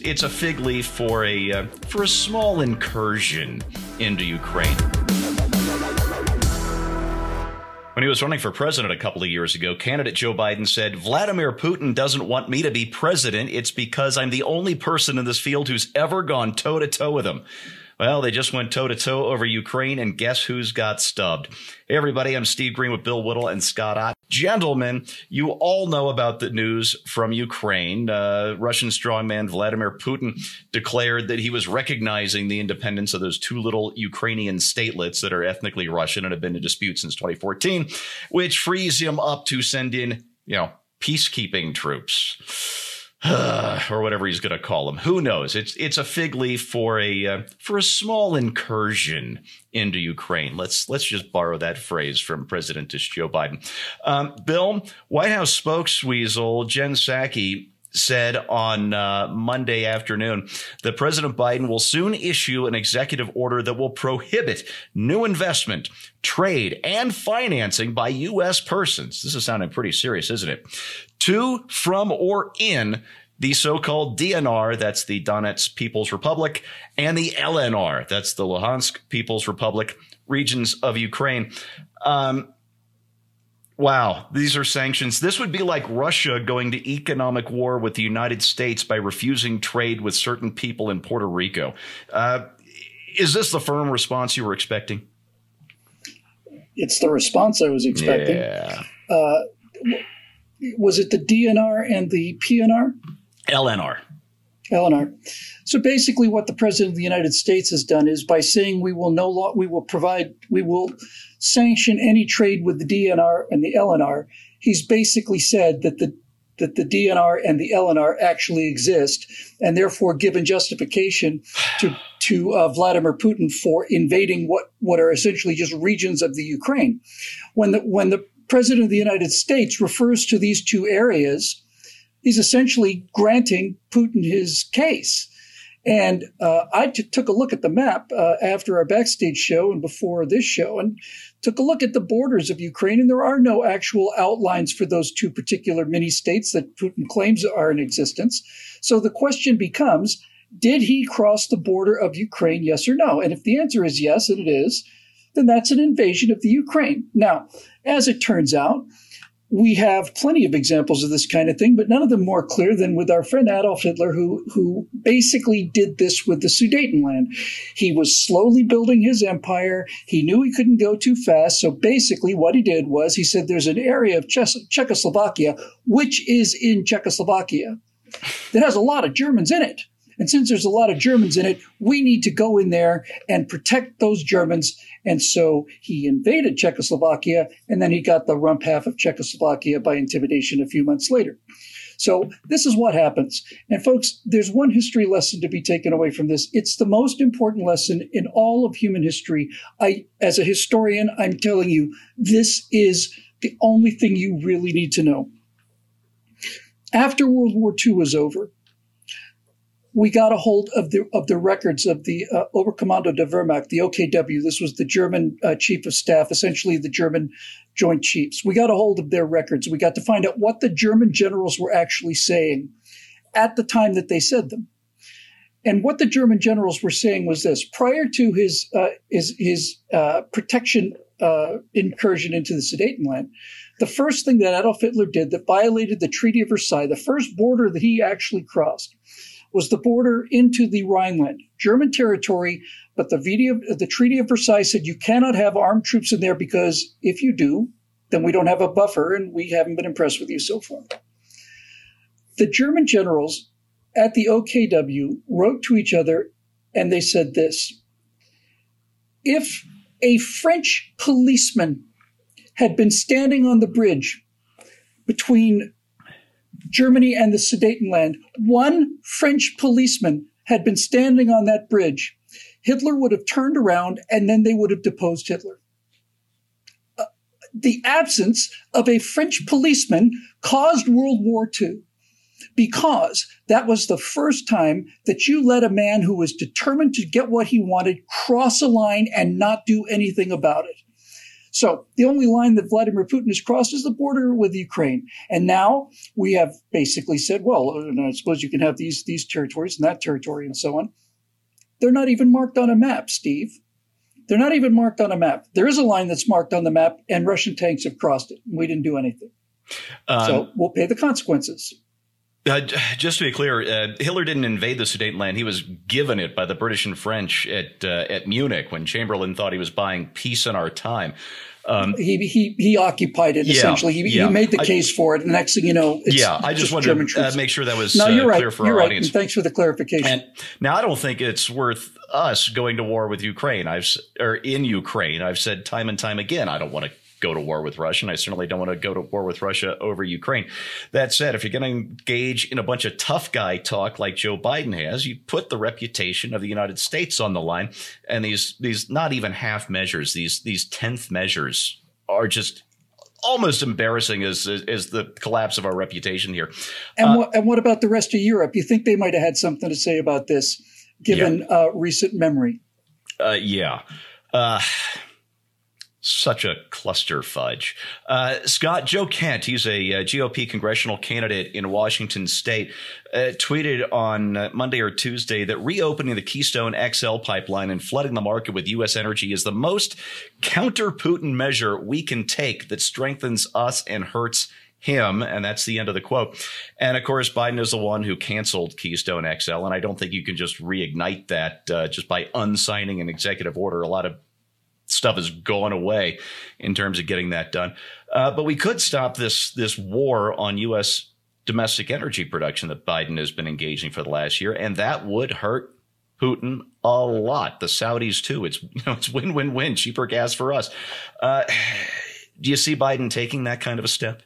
It's a fig leaf for a small incursion into Ukraine. When he was running for president a couple of years ago, candidate Joe Biden said, "Vladimir Putin doesn't want me to be president. It's because I'm the only person in this field who's ever gone toe-to-toe with him." Well, they just went toe-to-toe over Ukraine, and guess who's got stubbed? Hey, everybody, I'm Steve Green with Bill Whittle and Scott Ott. Gentlemen, you all know about the news from Ukraine. Russian strongman Vladimir Putin declared that he was recognizing the independence of those two little Ukrainian statelets that are ethnically Russian and have been in dispute since 2014, which frees him up to send in, peacekeeping troops. Or whatever he's going to call them. Who knows? It's a fig leaf for a small incursion into Ukraine. Let's just borrow that phrase from President-ish Joe Biden. Bill, White House spokesweasel Jen Psaki said on Monday afternoon that President Biden will soon issue an executive order that will prohibit new investment, trade, and financing by U.S. persons. This is sounding pretty serious, isn't it? To, from, or in the so-called DNR, that's the Donetsk People's Republic, and the LNR, that's the Luhansk People's Republic, regions of Ukraine. Wow, these are sanctions. This would be like Russia going to economic war with the United States by refusing trade with certain people in Puerto Rico. Is this the firm response you were expecting? It's the response I was expecting. Yeah. Was it the DNR and the PNR? LNR. LNR. So basically what the president of the United States has done is by saying we will sanction any trade with the DNR and the LNR, he's basically said that the DNR and the LNR actually exist, and therefore given justification to Vladimir Putin for invading what are essentially just regions of the Ukraine. When the president of the United States refers to these two areas, he's essentially granting Putin his case. And I took a look at the map after our backstage show and before this show and took a look at the borders of Ukraine. And there are no actual outlines for those two particular mini states that Putin claims are in existence. So the question becomes, did he cross the border of Ukraine, yes or no? And if the answer is yes, and it is, then that's an invasion of the Ukraine. Now, as it turns out, we have plenty of examples of this kind of thing, but none of them more clear than with our friend Adolf Hitler, who basically did this with the Sudetenland. He was slowly building his empire. He knew he couldn't go too fast. So basically what he did was he said there's an area of Czechoslovakia, which is in Czechoslovakia, that has a lot of Germans in it. And since there's a lot of Germans in it, we need to go in there and protect those Germans. And so he invaded Czechoslovakia, and then he got the rump half of Czechoslovakia by intimidation a few months later. So this is what happens. And folks, there's one history lesson to be taken away from this. It's the most important lesson in all of human history. As a historian, I'm telling you, this is the only thing you really need to know. After World War II was over, we got a hold of the records of the Oberkommando der Wehrmacht, the OKW. This was the German chief of staff, essentially the German joint chiefs. We got a hold of their records. We got to find out what the German generals were actually saying at the time that they said them. And what the German generals were saying was this. Prior to his protection incursion into the Sudetenland, the first thing that Adolf Hitler did that violated the Treaty of Versailles, the first border that he actually crossed, was the border into the Rhineland, German territory, but the Treaty of Versailles said you cannot have armed troops in there because if you do, then we don't have a buffer and we haven't been impressed with you so far. The German generals at the OKW wrote to each other and they said this: if a French policeman had been standing on the bridge between Germany and the Sudetenland, one French policeman had been standing on that bridge, Hitler would have turned around and then they would have deposed Hitler. The absence of a French policeman caused World War II because that was the first time that you let a man who was determined to get what he wanted cross a line and not do anything about it. So the only line that Vladimir Putin has crossed is the border with Ukraine. And now we have basically said, well, I suppose you can have these territories and that territory and so on. They're not even marked on a map, Steve. They're not even marked on a map. There is a line that's marked on the map, and Russian tanks have crossed it. We didn't do anything. So we'll pay the consequences. Just to be clear, Hitler didn't invade the Sudetenland. He was given it by the British and French at Munich when Chamberlain thought he was buying peace in our time. He occupied it, essentially. He made the case for it. And the next thing you know, it's I just wanted to make sure that was clear for our audience. And thanks for the clarification. And now, I don't think it's worth us going to war with Ukraine. In Ukraine, I've said time and time again, I don't want to go to war with Russia, and I certainly don't want to go to war with Russia over Ukraine. That said, if you're going to engage in a bunch of tough guy talk like Joe Biden has, you put the reputation of the United States on the line. And these not even half measures, these tenth measures are just almost embarrassing as the collapse of our reputation here. And what about the rest of Europe? You think they might have had something to say about this, given recent memory? Such a cluster fudge. Scott, Joe Kent, he's a GOP congressional candidate in Washington state, tweeted on Monday or Tuesday that reopening the Keystone XL pipeline and flooding the market with U.S. energy is the most counter-Putin measure we can take that strengthens us and hurts him. And that's the end of the quote. And of course, Biden is the one who canceled Keystone XL. And I don't think you can just reignite that just by unsigning an executive order. A lot of stuff has gone away in terms of getting that done. But we could stop this war on U.S. domestic energy production that Biden has been engaging for the last year. And that would hurt Putin a lot. The Saudis, too. It's win, win, win. Cheaper gas for us. Do you see Biden taking that kind of a step?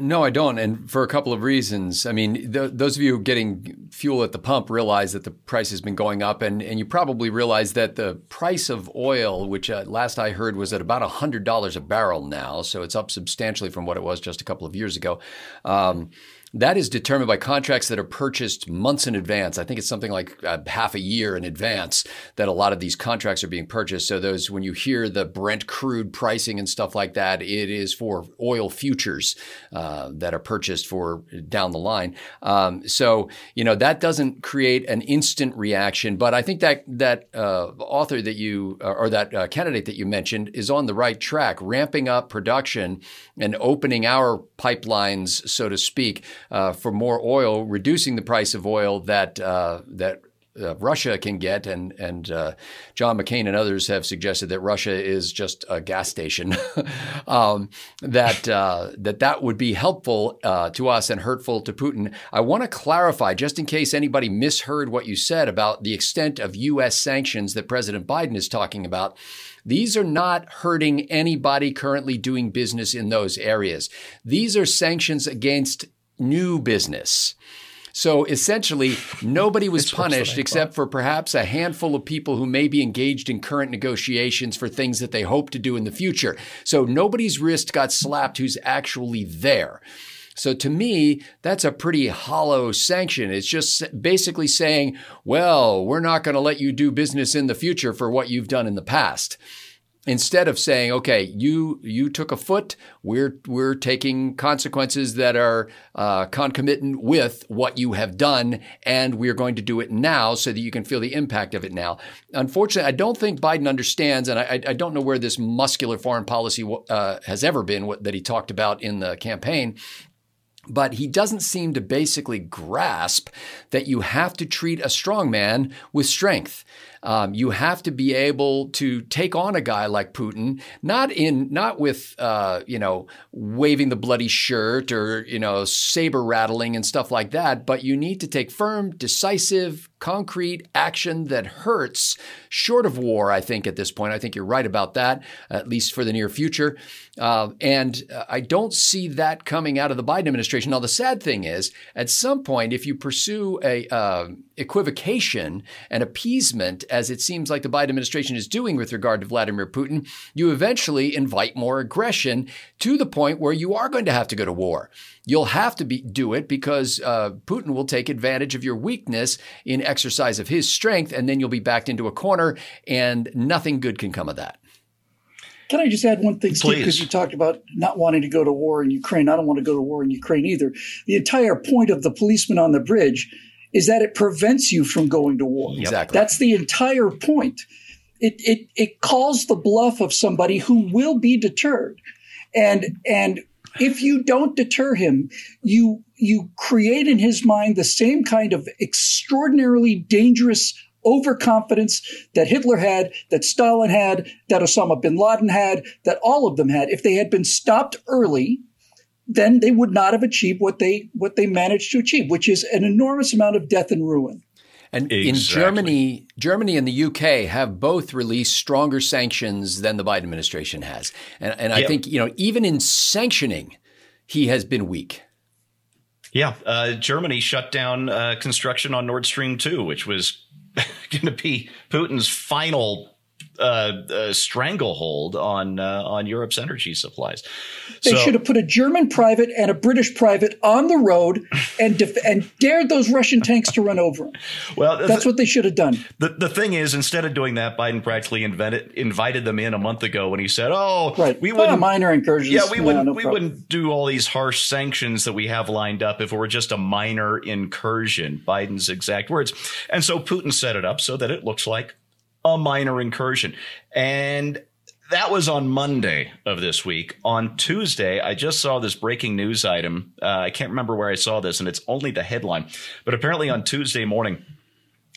No, I don't. And for a couple of reasons. I mean, those of you getting fuel at the pump realize that the price has been going up. And you probably realize that the price of oil, which last I heard was at about $100 a barrel now. So it's up substantially from what it was just a couple of years ago. That is determined by contracts that are purchased months in advance. I think it's something like half a year in advance that a lot of these contracts are being purchased. So those, when you hear the Brent crude pricing and stuff like that, it is for oil futures that are purchased for down the line. So that doesn't create an instant reaction. But I think that author that you or that candidate that you mentioned is on the right track, ramping up production and opening our pipelines, so to speak, for more oil, reducing the price of oil that Russia can get. And John McCain and others have suggested that Russia is just a gas station, that would be helpful to us and hurtful to Putin. I want to clarify, just in case anybody misheard what you said about the extent of U.S. sanctions that President Biden is talking about. These are not hurting anybody currently doing business in those areas. These are sanctions against new business. So essentially, nobody was punished except for perhaps a handful of people who may be engaged in current negotiations for things that they hope to do in the future. So nobody's wrist got slapped who's actually there. So to me, that's a pretty hollow sanction. It's just basically saying, well, we're not going to let you do business in the future for what you've done in the past. Instead of saying, okay, you took a foot, we're taking consequences that are concomitant with what you have done, and we're going to do it now so that you can feel the impact of it now. Unfortunately, I don't think Biden understands, and I don't know where this muscular foreign policy has ever been that he talked about in the campaign. But he doesn't seem to basically grasp that you have to treat a strong man with strength. You have to be able to take on a guy like Putin, not with waving the bloody shirt or, saber rattling and stuff like that. But you need to take firm, decisive, concrete action that hurts short of war, I think, at this point. I think you're right about that, at least for the near future. And I don't see that coming out of the Biden administration. Now, the sad thing is, at some point, if you pursue a equivocation and appeasement, as it seems like the Biden administration is doing with regard to Vladimir Putin, you eventually invite more aggression to the point where you are going to have to go to war. You'll have to do it because Putin will take advantage of your weakness in exercise of his strength, and then you'll be backed into a corner, and nothing good can come of that. Can I just add one thing, Steve? Because you talked about not wanting to go to war in Ukraine. I don't want to go to war in Ukraine either. The entire point of the policeman on the bridge is that it prevents you from going to war. Exactly. That's the entire point. It calls the bluff of somebody who will be deterred. And if you don't deter him, you create in his mind the same kind of extraordinarily dangerous overconfidence that Hitler had, that Stalin had, that Osama bin Laden had, that all of them had. If they had been stopped early, then they would not have achieved what they managed to achieve, which is an enormous amount of death and ruin. And exactly. In Germany and the UK have both released stronger sanctions than the Biden administration has. And I think, even in sanctioning, he has been weak. Yeah. Germany shut down construction on Nord Stream 2, which was going to be Putin's final stranglehold on Europe's energy supplies. They should have put a German private and a British private on the road and dared those Russian tanks to run over them. Well, that's what they should have done. The thing is, instead of doing that, Biden practically invited them in a month ago when he said, we wouldn't minor incursions. Yeah, we wouldn't do all these harsh sanctions that we have lined up if it were just a minor incursion. Biden's exact words. And so Putin set it up so that it looks like a minor incursion. And that was on Monday of this week. On Tuesday, I just saw this breaking news item. I can't remember where I saw this, and it's only the headline. But apparently on Tuesday morning,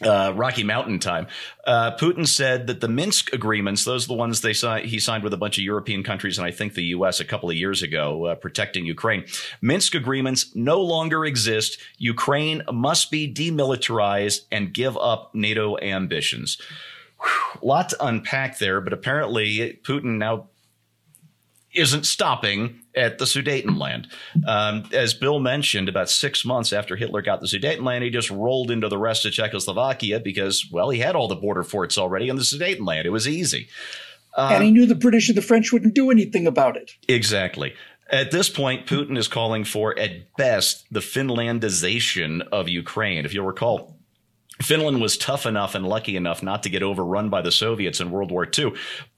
Rocky Mountain time, Putin said that the Minsk agreements, those are the ones he signed with a bunch of European countries and I think the U.S. a couple of years ago protecting Ukraine. Minsk agreements no longer exist. Ukraine must be demilitarized and give up NATO ambitions. A lot to unpack there, but apparently Putin now isn't stopping at the Sudetenland. As Bill mentioned, about 6 months after Hitler got the Sudetenland, he just rolled into the rest of Czechoslovakia because, he had all the border forts already on the Sudetenland. It was easy. And he knew the British and the French wouldn't do anything about it. Exactly. At this point, Putin is calling for, at best, the Finlandization of Ukraine. If you'll recall, Finland was tough enough and lucky enough not to get overrun by the Soviets in World War II.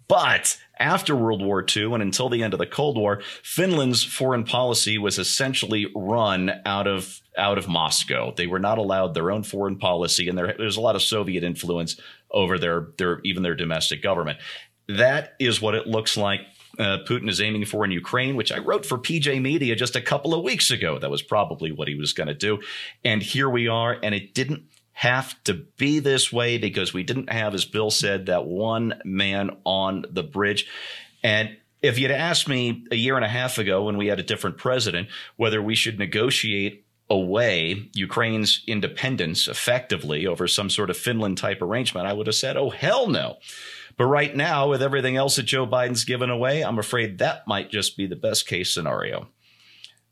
But after World War II and until the end of the Cold War, Finland's foreign policy was essentially run out of Moscow. They were not allowed their own foreign policy, and there's a lot of Soviet influence over their domestic government. That is what it looks like Putin is aiming for in Ukraine, which I wrote for PJ Media just a couple of weeks ago. That was probably what he was going to do. And here we are, and it didn't have to be this way because we didn't have, as Bill said, that one man on the bridge. And if you'd asked me a year and a half ago when we had a different president whether we should negotiate away Ukraine's independence effectively over some sort of Finland type arrangement, I would have said, oh, hell no. But right now, with everything else that Joe Biden's given away, I'm afraid that might just be the best case scenario.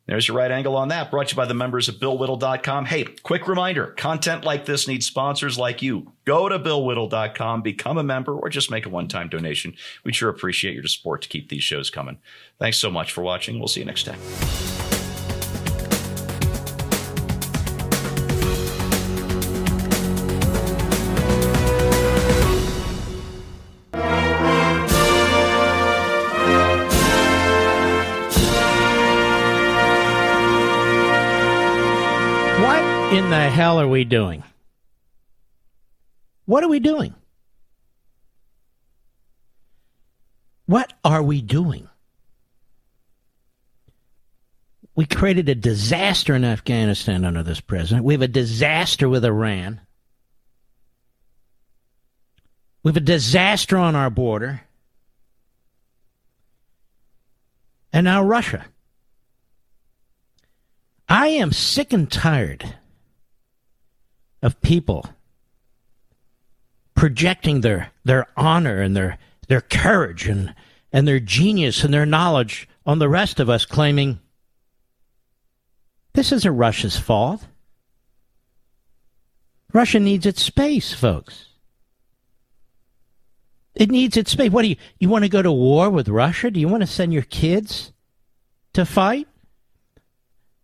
There's your right angle on that, brought to you by the members of BillWhittle.com. Hey, quick reminder, content like this needs sponsors like you. Go to BillWhittle.com, become a member, or just make a one-time donation. We sure appreciate your support to keep these shows coming. Thanks so much for watching. We'll see you next time. What the hell are we doing? What are we doing? What are we doing? We created a disaster in Afghanistan under this president. We have a disaster with Iran. We have a disaster on our border. And now Russia. I am sick and tired of people projecting their honor and their courage and their genius and their knowledge on the rest of us, claiming this isn't Russia's fault. Russia needs its space, folks. It needs its space. What do you want to go to war with Russia? Do you want to send your kids to fight?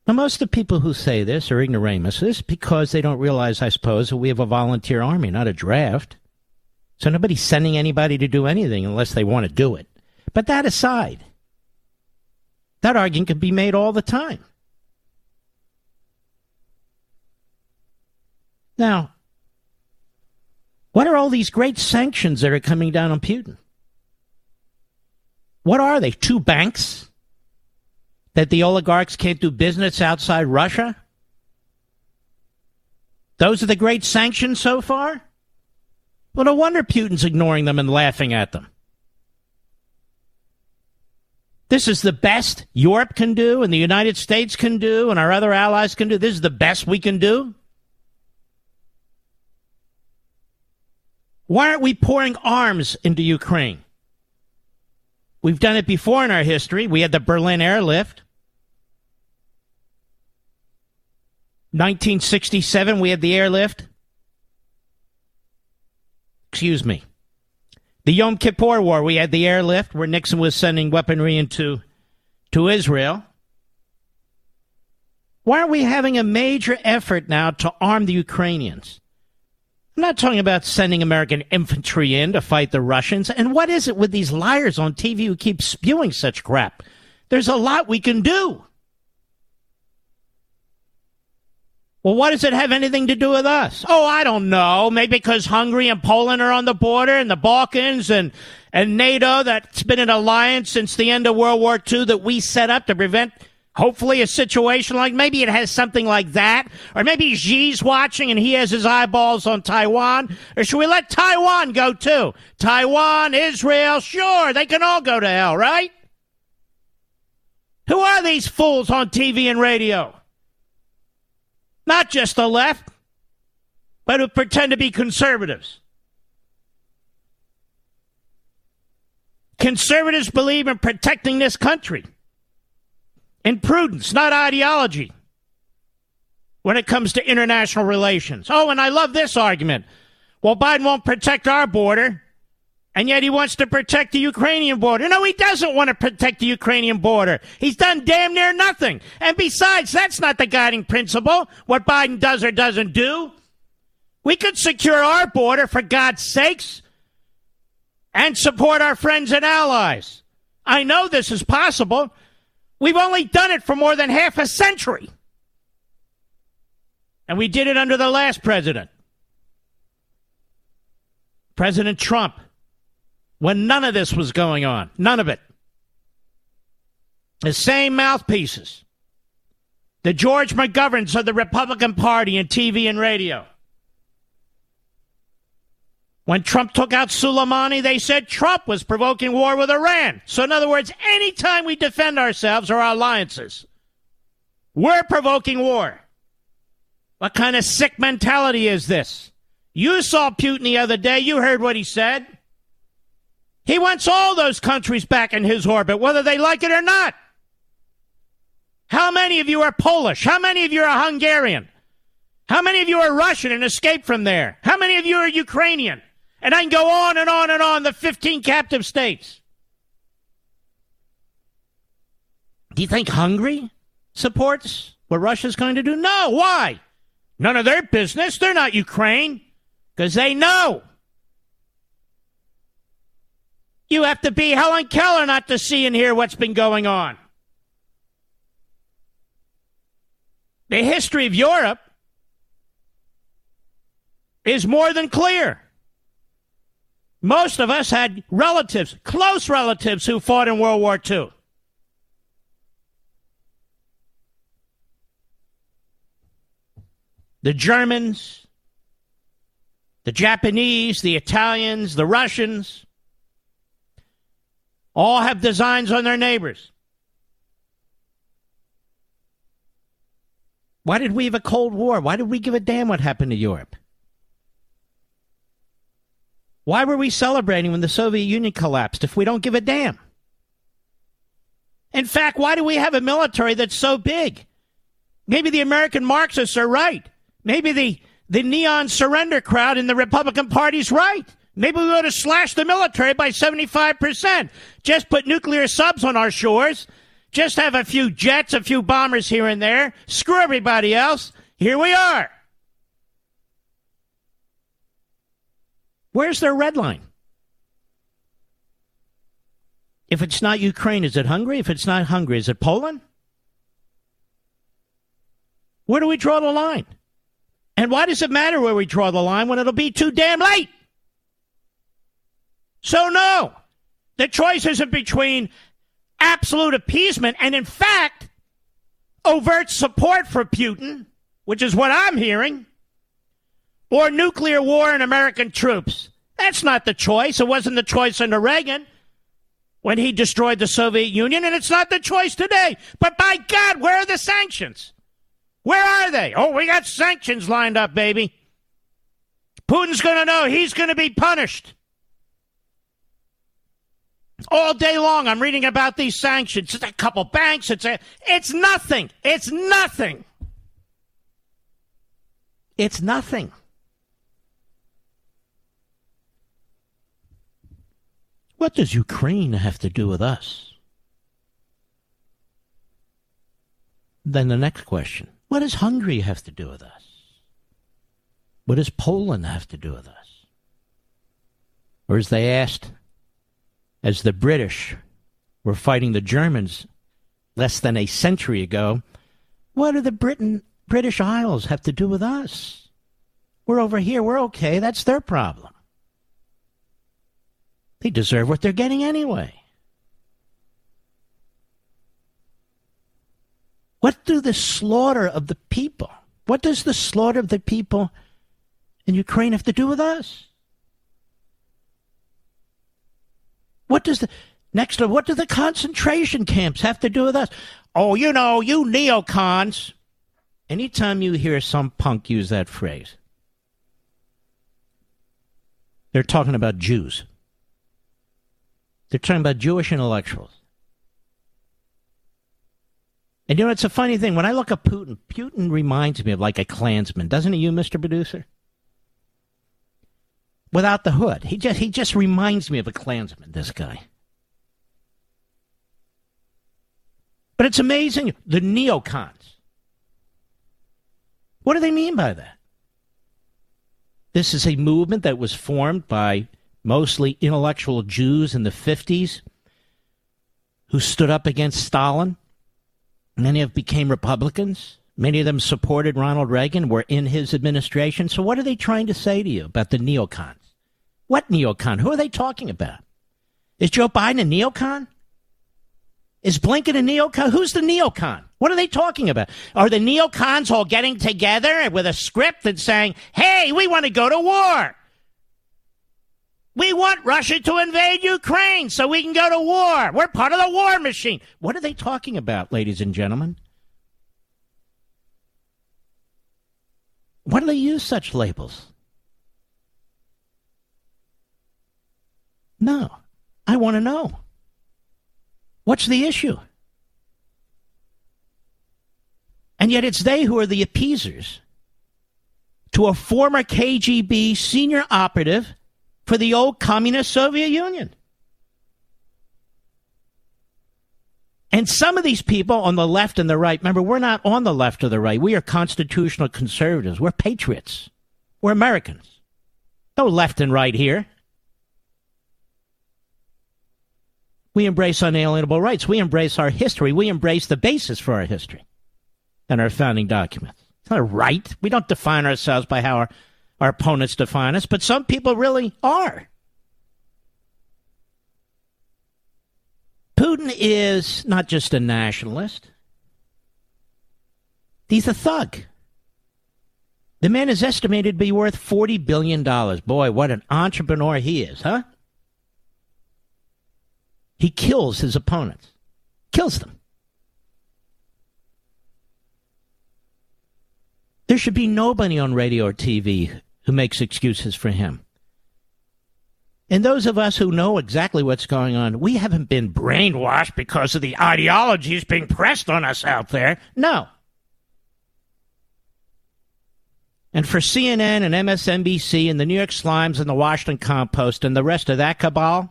Now, most of the people who say this are ignoramuses because they don't realize, I suppose, that we have a volunteer army, not a draft. So nobody's sending anybody to do anything unless they want to do it. But that aside, that argument could be made all the time. Now, what are all these great sanctions that are coming down on Putin? What are they? Two banks that the oligarchs can't do business outside Russia? Those are the great sanctions so far? Well, no wonder Putin's ignoring them and laughing at them. This is the best Europe can do and the United States can do and our other allies can do. This is the best we can do. Why aren't we pouring arms into Ukraine? We've done it before in our history. We had the Berlin airlift. 1967, we had the airlift. Excuse me. The Yom Kippur War, we had the airlift where Nixon was sending weaponry into Israel. Why are we having a major effort now to arm the Ukrainians? I'm not talking about sending American infantry in to fight the Russians. And what is it with these liars on TV who keep spewing such crap? There's a lot we can do. Well, what does it have anything to do with us? Oh, I don't know. Maybe because Hungary and Poland are on the border and the Balkans and NATO, that's been an alliance since the end of World War II that we set up to prevent, hopefully, a situation like maybe it has something like that. Or maybe Xi's watching and he has his eyeballs on Taiwan. Or should we let Taiwan go too? Taiwan, Israel, sure, they can all go to hell, right? Who are these fools on TV and radio? Not just the left, but who pretend to be conservatives. Conservatives believe in protecting this country. In prudence, not ideology, when it comes to international relations. Oh, and I love this argument. Well, Biden won't protect our border, and yet he wants to protect the Ukrainian border. No, he doesn't want to protect the Ukrainian border. He's done damn near nothing. And besides, that's not the guiding principle, what Biden does or doesn't do. We could secure our border, for God's sakes, and support our friends and allies. I know this is possible. We've only done it for more than half a century. And we did it under the last president, President Trump, when none of this was going on. None of it. The same mouthpieces. The George McGoverns of the Republican Party in TV and radio. When Trump took out Soleimani, they said Trump was provoking war with Iran. So in other words, anytime we defend ourselves or our alliances, we're provoking war. What kind of sick mentality is this? You saw Putin the other day. You heard what he said. He wants all those countries back in his orbit, whether they like it or not. How many of you are Polish? How many of you are Hungarian? How many of you are Russian and escaped from there? How many of you are Ukrainian? And I can go on and on and on, the 15 captive states. Do you think Hungary supports what Russia's going to do? No, why? None of their business. They're not Ukraine, because they know. You have to be Helen Keller not to see and hear what's been going on. The history of Europe is more than clear. Most of us had relatives, close relatives, who fought in World War II. The Germans, the Japanese, the Italians, the Russians, all have designs on their neighbors. Why did we have a Cold War? Why did we give a damn what happened to Europe? Why were we celebrating when the Soviet Union collapsed if we don't give a damn? In fact, why do we have a military that's so big? Maybe the American Marxists are right. Maybe the neon surrender crowd in the Republican Party's right. Maybe we ought to slash the military by 75%. Just put nuclear subs on our shores. Just have a few jets, a few bombers here and there. Screw everybody else. Here we are. Where's their red line? If it's not Ukraine, is it Hungary? If it's not Hungary, is it Poland? Where do we draw the line? And why does it matter where we draw the line when it'll be too damn late? So no, the choice isn't between absolute appeasement and, in fact, overt support for Putin, which is what I'm hearing, or nuclear war and American troops. That's not the choice. It wasn't the choice under Reagan when he destroyed the Soviet Union, and it's not the choice today. But by God, where are the sanctions? Where are they? Oh, we got sanctions lined up, baby. Putin's going to know he's going to be punished. All day long, I'm reading about these sanctions. It's a couple banks. It's nothing. It's nothing. It's nothing. What does Ukraine have to do with us? Then the next question. What does Hungary have to do with us? What does Poland have to do with us? Or as they asked, as the British were fighting the Germans less than a century ago, what do the British Isles have to do with us? We're over here. We're okay. That's their problem. They deserve what they're getting anyway. What do the slaughter of the people, what does the slaughter of the people in Ukraine have to do with us? What do the concentration camps have to do with us? Oh, you know, you neocons. Anytime you hear some punk use that phrase, they're talking about Jews. They're talking about Jewish intellectuals. And you know, it's a funny thing. When I look at Putin, Putin reminds me of like a Klansman. Doesn't he, Mr. Producer? Without the hood. He just reminds me of a Klansman, this guy. But it's amazing. The neocons. What do they mean by that? This is a movement that was formed by mostly intellectual Jews in the 50s who stood up against Stalin. Many of them became Republicans. Many of them supported Ronald Reagan, were in his administration. So what are they trying to say to you about the neocons? What neocon? Who are they talking about? Is Joe Biden a neocon? Is Blinken a neocon? Who's the neocon? What are they talking about? Are the neocons all getting together with a script and saying, hey, we want to go to war. We want Russia to invade Ukraine so we can go to war. We're part of the war machine. What are they talking about, ladies and gentlemen? Why do they use such labels? No. I want to know. What's the issue? And yet it's they who are the appeasers to a former KGB senior operative for the old communist Soviet Union. And some of these people on the left and the right, remember, we're not on the left or the right. We are constitutional conservatives. We're patriots. We're Americans. No left and right here. We embrace unalienable rights. We embrace our history. We embrace the basis for our history and our founding documents. It's not a right. We don't define ourselves by how our opponents define us, but some people really are. Putin is not just a nationalist. He's a thug. The man is estimated to be worth $40 billion. Boy, what an entrepreneur he is, huh? He kills his opponents. Kills them. There should be nobody on radio or TV who makes excuses for him. And those of us who know exactly what's going on, we haven't been brainwashed because of the ideologies being pressed on us out there. No. And for CNN and MSNBC and the New York Slimes and the Washington Compost and the rest of that cabal,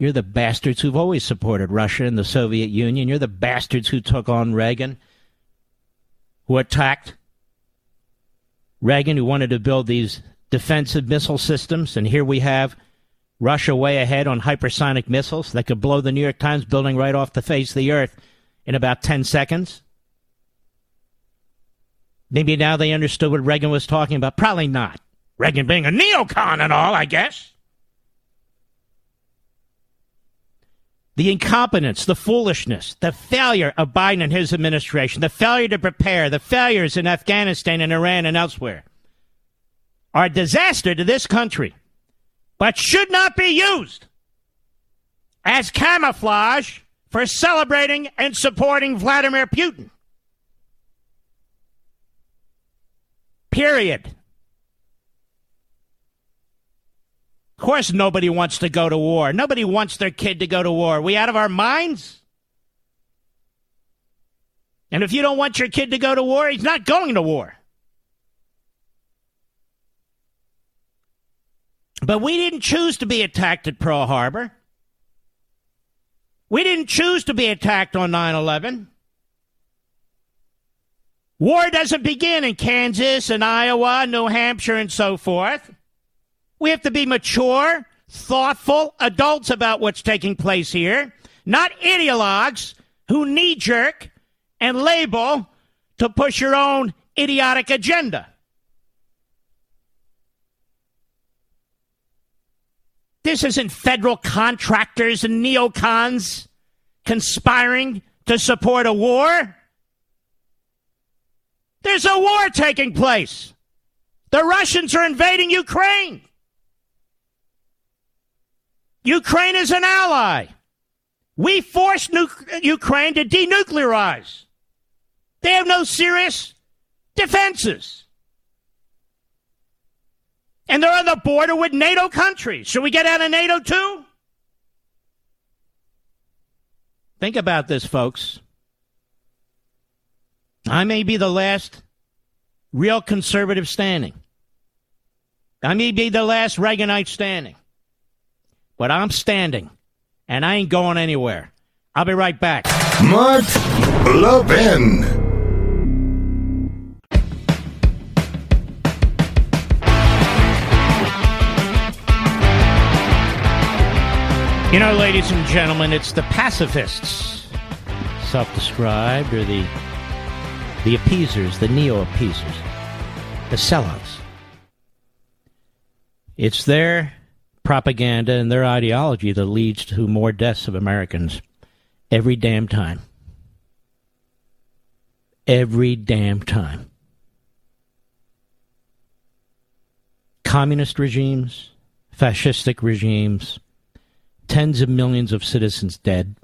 you're the bastards who've always supported Russia and the Soviet Union. You're the bastards who took on Reagan, who attacked Reagan, who wanted to build these defensive missile systems, and here we have Russia way ahead on hypersonic missiles that could blow the New York Times building right off the face of the earth in about 10 seconds? Maybe now they understood what Reagan was talking about. Probably not. Reagan being a neocon and all, I guess. The incompetence, the foolishness, the failure of Biden and his administration, the failure to prepare, the failures in Afghanistan and Iran and elsewhere are a disaster to this country, but should not be used as camouflage for celebrating and supporting Vladimir Putin. Period. Of course nobody wants to go to war. Nobody wants their kid to go to war. Are we out of our minds? And if you don't want your kid to go to war, he's not going to war. But we didn't choose to be attacked at Pearl Harbor. We didn't choose to be attacked on 9/11. War doesn't begin in Kansas and Iowa, New Hampshire, and so forth. We have to be mature, thoughtful adults about what's taking place here, not ideologues who knee-jerk and label to push your own idiotic agenda. This isn't federal contractors and neocons conspiring to support a war. There's a war taking place. The Russians are invading Ukraine. Ukraine is an ally. We forced Ukraine to denuclearize. They have no serious defenses. And they're on the border with NATO countries. Should we get out of NATO too? Think about this, folks. I may be the last real conservative standing. I may be the last Reaganite standing. But I'm standing, and I ain't going anywhere. I'll be right back. Mark Levin. You know, ladies and gentlemen, it's the pacifists, self-described, or the appeasers, the neo-appeasers, the sellouts. It's their propaganda and their ideology that leads to more deaths of Americans every damn time. Every damn time. Communist regimes, fascistic regimes, tens of millions of citizens dead.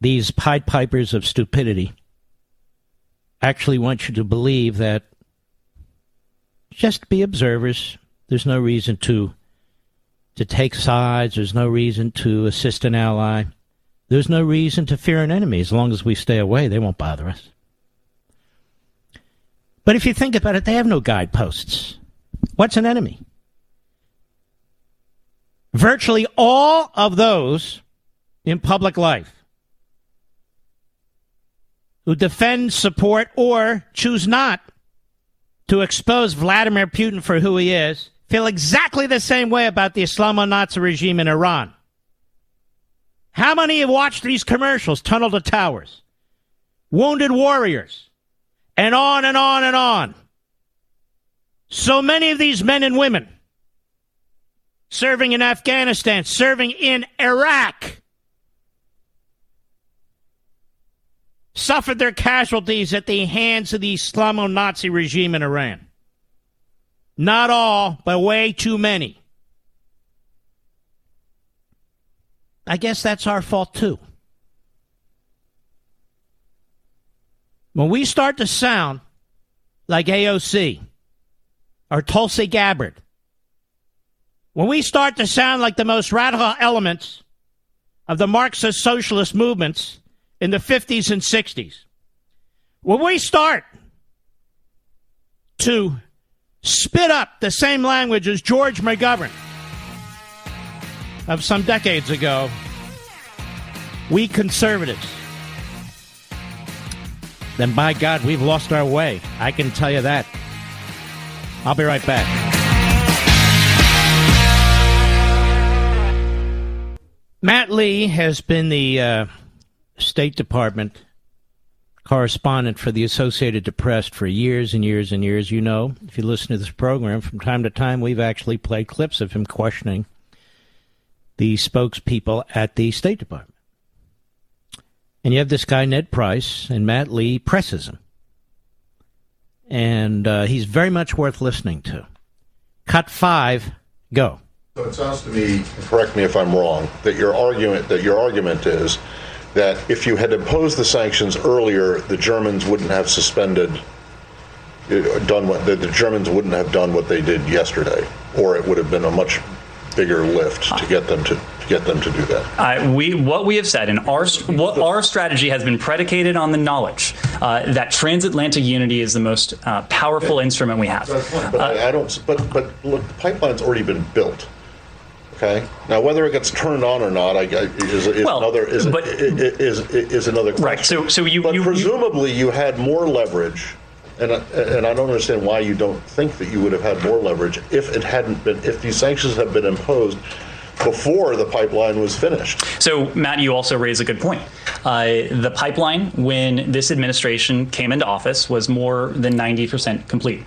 These Pied Pipers of stupidity actually want you to believe that just be observers. There's no reason to take sides. There's no reason to assist an ally. There's no reason to fear an enemy. As long as we stay away, they won't bother us. But if you think about it, they have no guideposts. What's an enemy? Virtually all of those in public life who defend, support, or choose not to expose Vladimir Putin for who he is, feel exactly the same way about the Islamo-Nazi regime in Iran. How many have watched these commercials, Tunnel to Towers, Wounded Warriors, and on and on and on? So many of these men and women serving in Afghanistan, serving in Iraq, suffered their casualties at the hands of the Islamo-Nazi regime in Iran. Not all, but way too many. I guess that's our fault, too. When we start to sound like AOC or Tulsi Gabbard, when we start to sound like the most radical elements of the Marxist socialist movements in the 50s and 60s, when we start to spit up the same language as George McGovern of some decades ago, we conservatives, then by God, we've lost our way. I can tell you that. I'll be right back. Matt Lee has been the State Department correspondent for the Associated Press for years and years and years. You know, if you listen to this program, from time to time we've actually played clips of him questioning the spokespeople at the State Department. And you have this guy, Ned Price, and Matt Lee presses him. And he's very much worth listening to. Cut five, go. So it sounds to me, correct me if I'm wrong, that your argument is that if you had imposed the sanctions earlier, the Germans wouldn't have done what they did yesterday, or it would have been a much bigger lift to get them to do that. Our strategy has been predicated on the knowledge that transatlantic unity is the most powerful instrument we have. But look, the pipeline's already been built. Okay. Now, whether it gets turned on or not, is another question. Right. So presumably you had more leverage. And I don't understand why you don't think that you would have had more leverage if these sanctions had been imposed before the pipeline was finished. So, Matt, you also raise a good point. The pipeline, when this administration came into office, was more than 90% complete.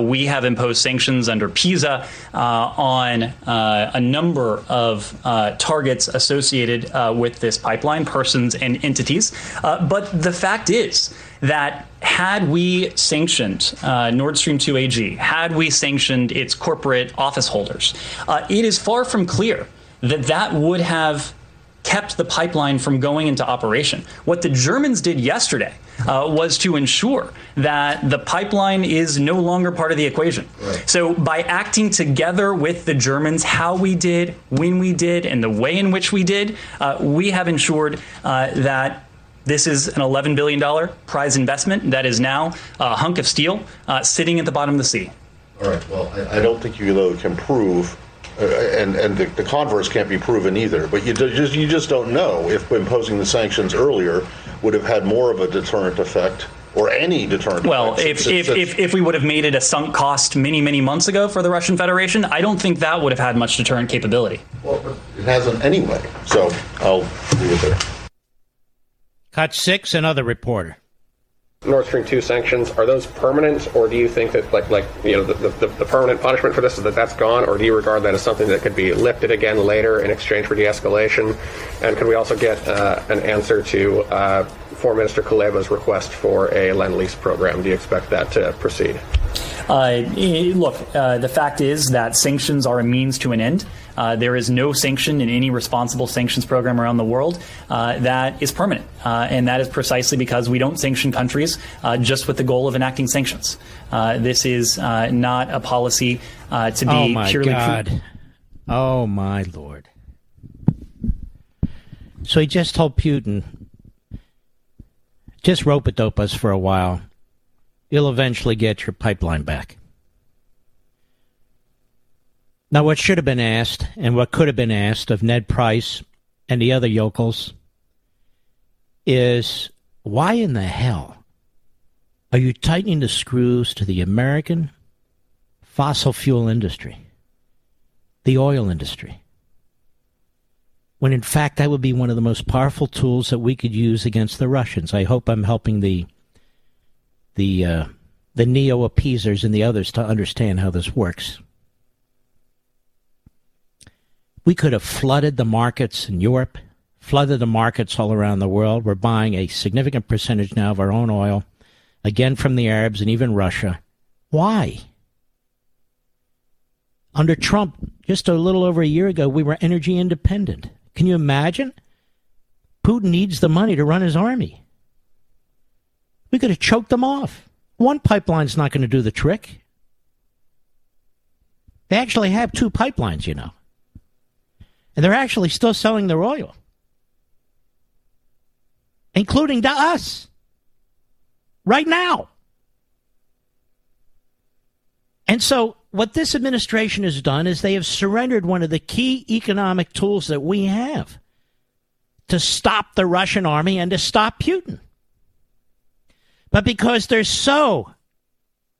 We have imposed sanctions under PISA on a number of targets associated with this pipeline, persons and entities. But the fact is that had we sanctioned Nord Stream 2 AG, had we sanctioned its corporate office holders, it is far from clear that would have kept the pipeline from going into operation. What the Germans did yesterday was to ensure that the pipeline is no longer part of the equation. Right. So by acting together with the Germans, how we did, when we did, and the way in which we did, we have ensured that this is an $11 billion prize investment that is now a hunk of steel sitting at the bottom of the sea. All right. Well, I don't think you, though, can prove, and the converse can't be proven either, but you just don't know if imposing the sanctions earlier would have had more of a deterrent effect or any deterrent. Well, if we would have made it a sunk cost many, many months ago for the Russian Federation, I don't think that would have had much deterrent capability. Well, but it hasn't anyway, so I'll leave it there. Cut six, another reporter. Nord Stream 2 sanctions, are those permanent, or do you think that the permanent punishment for this is that's gone, or do you regard that as something that could be lifted again later in exchange for de-escalation? And could we also get an answer to Foreign Minister Kuleba's request for a Lend-Lease program? Do you expect that to proceed? Look, the fact is that sanctions are a means to an end. There is no sanction in any responsible sanctions program around the world that is permanent. And that is precisely because we don't sanction countries just with the goal of enacting sanctions. This is not a policy to be purely... Oh, my God. Oh, my Lord. So he just told Putin, just rope-a-dope us for a while. You'll eventually get your pipeline back. Now, what should have been asked, and what could have been asked of Ned Price and the other yokels, is why in the hell are you tightening the screws to the American fossil fuel industry, the oil industry, when in fact that would be one of the most powerful tools that we could use against the Russians? I hope I'm helping the neo-appeasers and the others to understand how this works. We could have flooded the markets in Europe, flooded the markets all around the world. We're buying a significant percentage now of our own oil, again from the Arabs and even Russia. Why? Under Trump, just a little over a year ago, we were energy independent. Can you imagine? Putin needs the money to run his army. We could have choked them off. One pipeline's not going to do the trick. They actually have two pipelines, you know. And they're actually still selling their oil, including to us, right now. And so what this administration has done is they have surrendered one of the key economic tools that we have to stop the Russian army and to stop Putin. But because they're so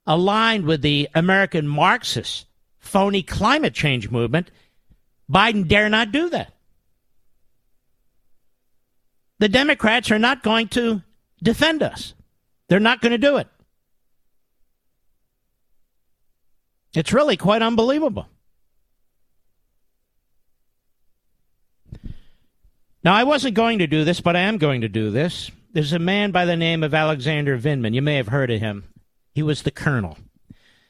aligned with the American Marxist phony climate change movement, Biden dare not do that. the Democrats are not going to defend us. They're not going to do it. It's really quite unbelievable. Now, I wasn't going to do this, but I am going to do this. There's a man by the name of Alexander Vindman. You may have heard of him. He was the colonel.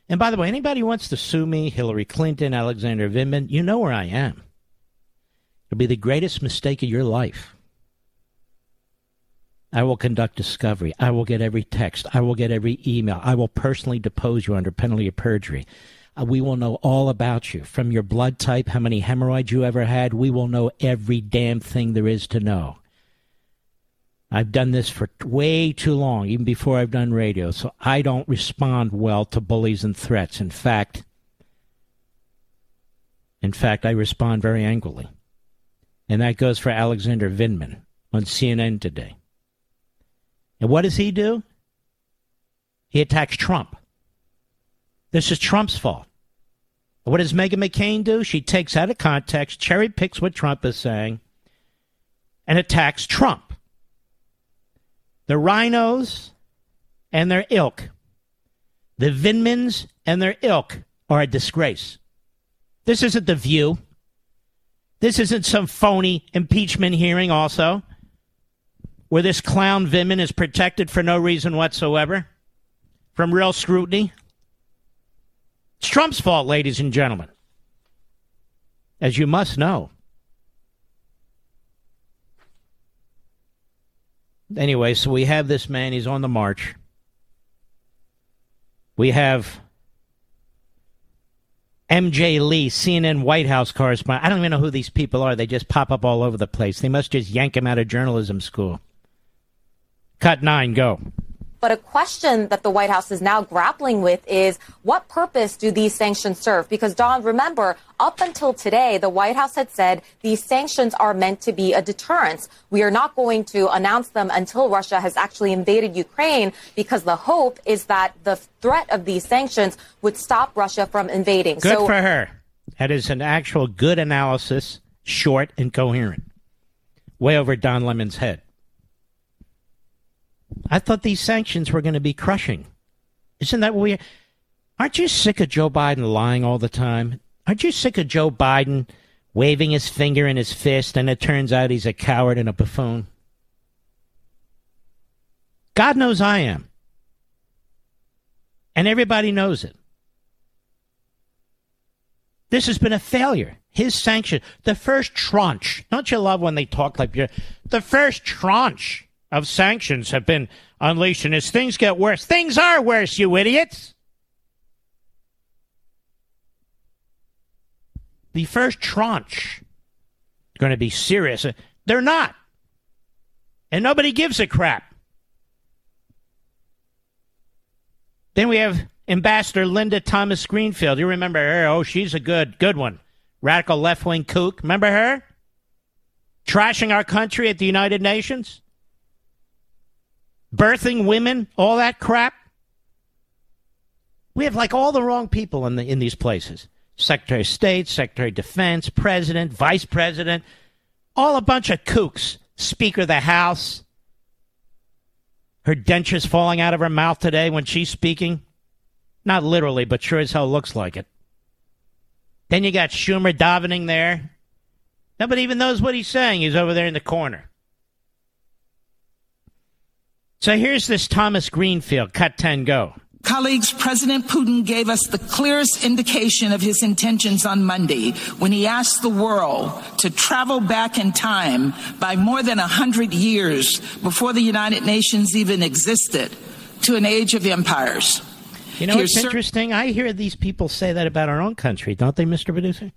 And by the way, anybody who wants to sue me, Hillary Clinton, Alexander Vindman, you know where I am. It'll be the greatest mistake of your life. I will conduct discovery. I will get every text. I will get every email. I will personally depose you under penalty of perjury. We will know all about you, from your blood type, how many hemorrhoids you ever had. We will know every damn thing there is to know. I've done this for way too long, even before I've done radio, so I don't respond well to bullies and threats. In fact, I respond very angrily. And that goes for Alexander Vindman on CNN today. And what does he do? He attacks Trump. This is Trump's fault. What does Meghan McCain do? She takes out of context, cherry picks what Trump is saying, and attacks Trump. The rhinos and their ilk, the Vindmans and their ilk, are a disgrace. This isn't The View. This isn't some phony impeachment hearing also, where this clown Vindman is protected for no reason whatsoever from real scrutiny. It's Trump's fault, ladies and gentlemen, as you must know. Anyway, so we have this man. He's on the march. We have MJ Lee, CNN White House correspondent. I don't even know who these people are. They just pop up all over the place. They must just yank him out of journalism school. Cut 9, go. But a question that the White House is now grappling with is, what purpose do these sanctions serve? Because, Don, remember, up until today, the White House had said these sanctions are meant to be a deterrence. We are not going to announce them until Russia has actually invaded Ukraine, because the hope is that the threat of these sanctions would stop Russia from invading. Good for her. That is an actual good analysis, short and coherent. Way over Don Lemon's head. I thought these sanctions were going to be crushing. Isn't that weird? Aren't you sick of Joe Biden lying all the time? Aren't you sick of Joe Biden waving his finger in his fist and it turns out he's a coward and a buffoon? God knows I am. And everybody knows it. This has been a failure. His sanction, the first tranche. Don't you love when they talk like you're the first tranche of sanctions have been unleashed, and as things get worse, things are worse, you idiots. The first tranche is going to be serious. They're not. And nobody gives a crap. Then we have Ambassador Linda Thomas-Greenfield. You remember her? Oh, she's a good one. Radical left-wing kook. Remember her? Trashing our country at the United Nations? Birthing women, all that crap. We have like all the wrong people in these places. Secretary of State, Secretary of Defense, President, Vice President, all a bunch of kooks. Speaker of the House. Her dentures falling out of her mouth today when she's speaking. Not literally, but sure as hell looks like it. Then you got Schumer davening there. Nobody even knows what he's saying. He's over there in the corner. So here's this Thomas Greenfield. Cut 10, go. Colleagues, President Putin gave us the clearest indication of his intentions on Monday when he asked the world to travel back in time by more than 100 years before the United Nations even existed, to an age of empires. You know, it's interesting. I hear these people say that about our own country, don't they, Mr. Producer?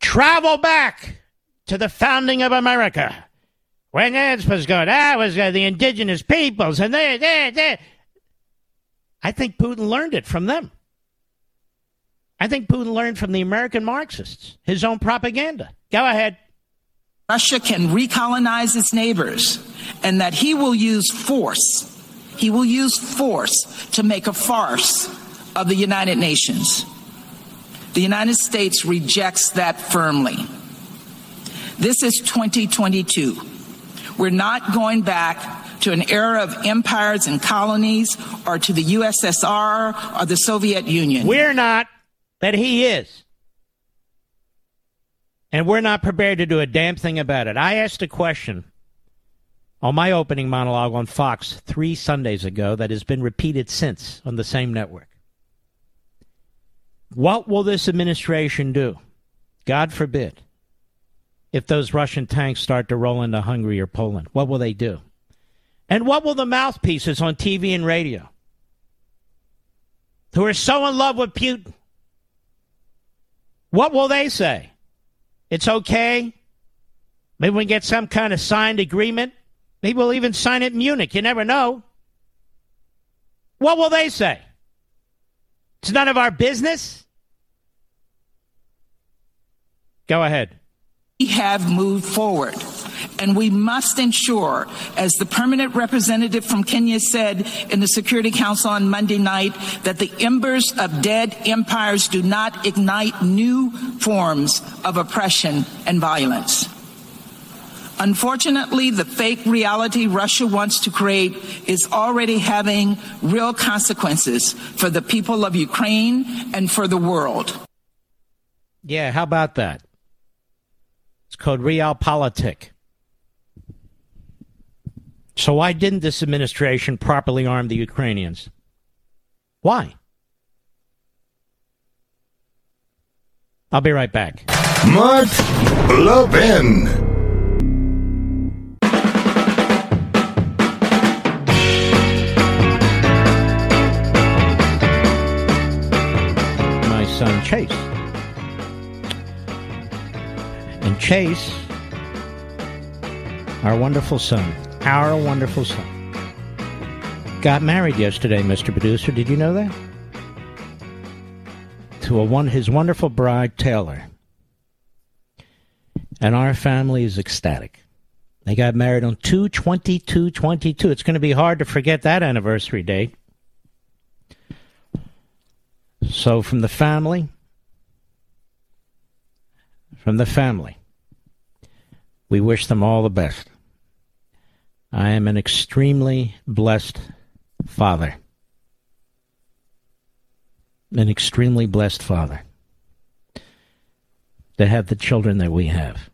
Travel back to the founding of America. When that was going, that was the indigenous peoples, and they. I think Putin learned it from them. I think Putin learned from the American Marxists, his own propaganda. Go ahead. Russia can recolonize its neighbors, and that he will use force. He will use force to make a farce of the United Nations. The United States rejects that firmly. This is 2022. We're not going back to an era of empires and colonies or to the USSR or the Soviet Union. We're not, but he is. And we're not prepared to do a damn thing about it. I asked a question on my opening monologue on Fox 3 Sundays ago that has been repeated since on the same network. What will this administration do, God forbid, if those Russian tanks start to roll into Hungary or Poland? What will they do? And what will the mouthpieces on TV and radio, who are so in love with Putin, what will they say? It's okay. Maybe we can get some kind of signed agreement. Maybe we'll even sign it in Munich. You never know. What will they say? It's none of our business. Go ahead. We have moved forward, and we must ensure, as the permanent representative from Kenya said in the Security Council on Monday night, that the embers of dead empires do not ignite new forms of oppression and violence. Unfortunately, the fake reality Russia wants to create is already having real consequences for the people of Ukraine and for the world. Yeah, how about that? It's called realpolitik. So why didn't this administration properly arm the Ukrainians? Why? I'll be right back. Mark Levin. Son Chase. And Chase, our wonderful son, got married yesterday, Mr. Producer. Did you know that? To his wonderful bride, Taylor. And our family is ecstatic. They got married on 2/22/22. It's going to be hard to forget that anniversary date. So from the family, we wish them all the best. I am an extremely blessed father. To have the children that we have.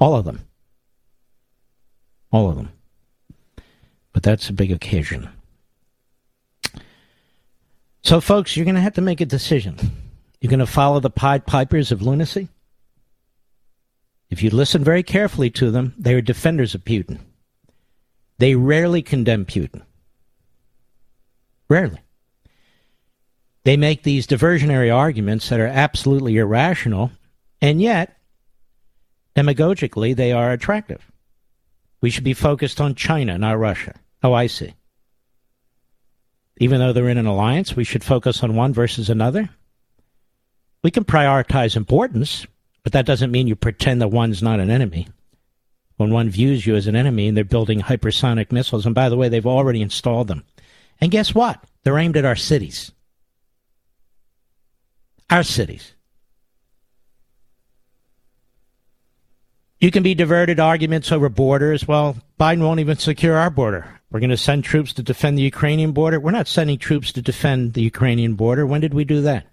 All of them. But that's a big occasion. So, folks, you're going to have to make a decision. You're going to follow the Pied Pipers of lunacy. If you listen very carefully to them, they are defenders of Putin. They rarely condemn Putin. Rarely. They make these diversionary arguments that are absolutely irrational, and yet, demagogically, they are attractive. We should be focused on China, not Russia. Oh, I see. Even though they're in an alliance, we should focus on one versus another. We can prioritize importance, but that doesn't mean you pretend that one's not an enemy. When one views you as an enemy and they're building hypersonic missiles, and by the way, they've already installed them. And guess what? They're aimed at our cities. Our cities. You can be diverted arguments over borders. Well, Biden won't even secure our border. We're going to send troops to defend the Ukrainian border. We're not sending troops to defend the Ukrainian border. When did we do that?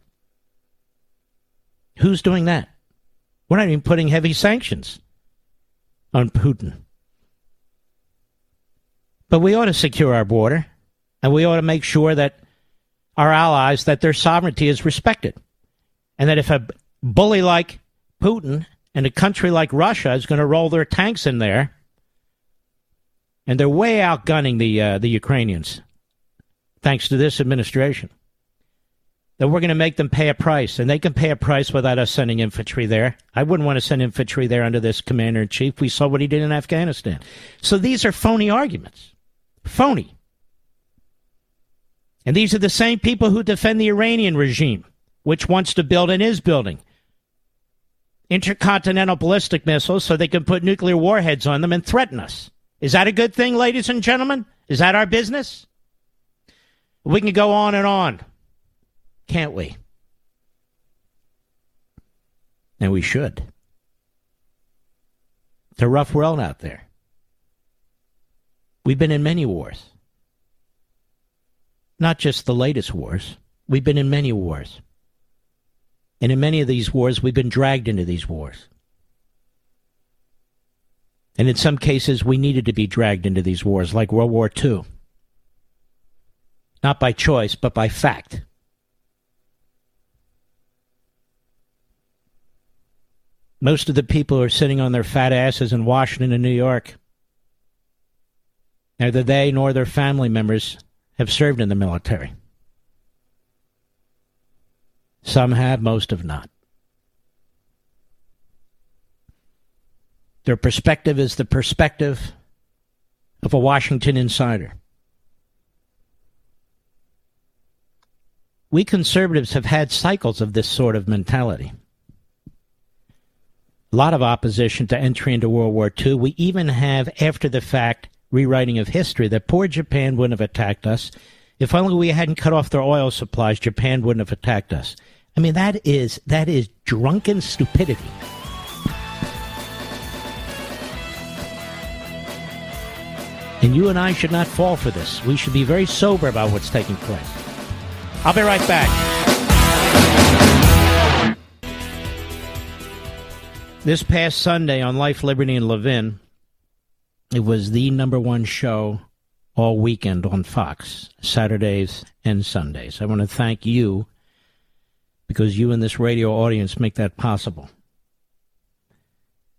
Who's doing that? We're not even putting heavy sanctions on Putin. But we ought to secure our border, and we ought to make sure that our allies, that their sovereignty is respected, and that if a bully like Putin and a country like Russia is going to roll their tanks in there, and they're way outgunning the Ukrainians, thanks to this administration, that we're going to make them pay a price. And they can pay a price without us sending infantry there. I wouldn't want to send infantry there under this commander-in-chief. We saw what he did in Afghanistan. So these are phony arguments. Phony. And these are the same people who defend the Iranian regime, which wants to build and is building intercontinental ballistic missiles so they can put nuclear warheads on them and threaten us. Is that a good thing, ladies and gentlemen? Is that our business? We can go on and on, can't we? And we should. It's a rough world out there. We've been in many wars. Not just the latest wars. We've been in many wars. And in many of these wars, we've been dragged into these wars. And in some cases, we needed to be dragged into these wars, like World War II. Not by choice, but by fact. Most of the people who are sitting on their fat asses in Washington and New York, neither they nor their family members have served in the military. Some have, most have not. Their perspective is the perspective of a Washington insider. We conservatives have had cycles of this sort of mentality. A lot of opposition to entry into World War II. We even have, after the fact, rewriting of history that poor Japan wouldn't have attacked us. If only we hadn't cut off their oil supplies, Japan wouldn't have attacked us. I mean, that is drunken stupidity. And you and I should not fall for this. We should be very sober about what's taking place. I'll be right back. This past Sunday on Life, Liberty, and Levin, it was the number one show all weekend on Fox, Saturdays and Sundays. I want to thank you because you and this radio audience make that possible.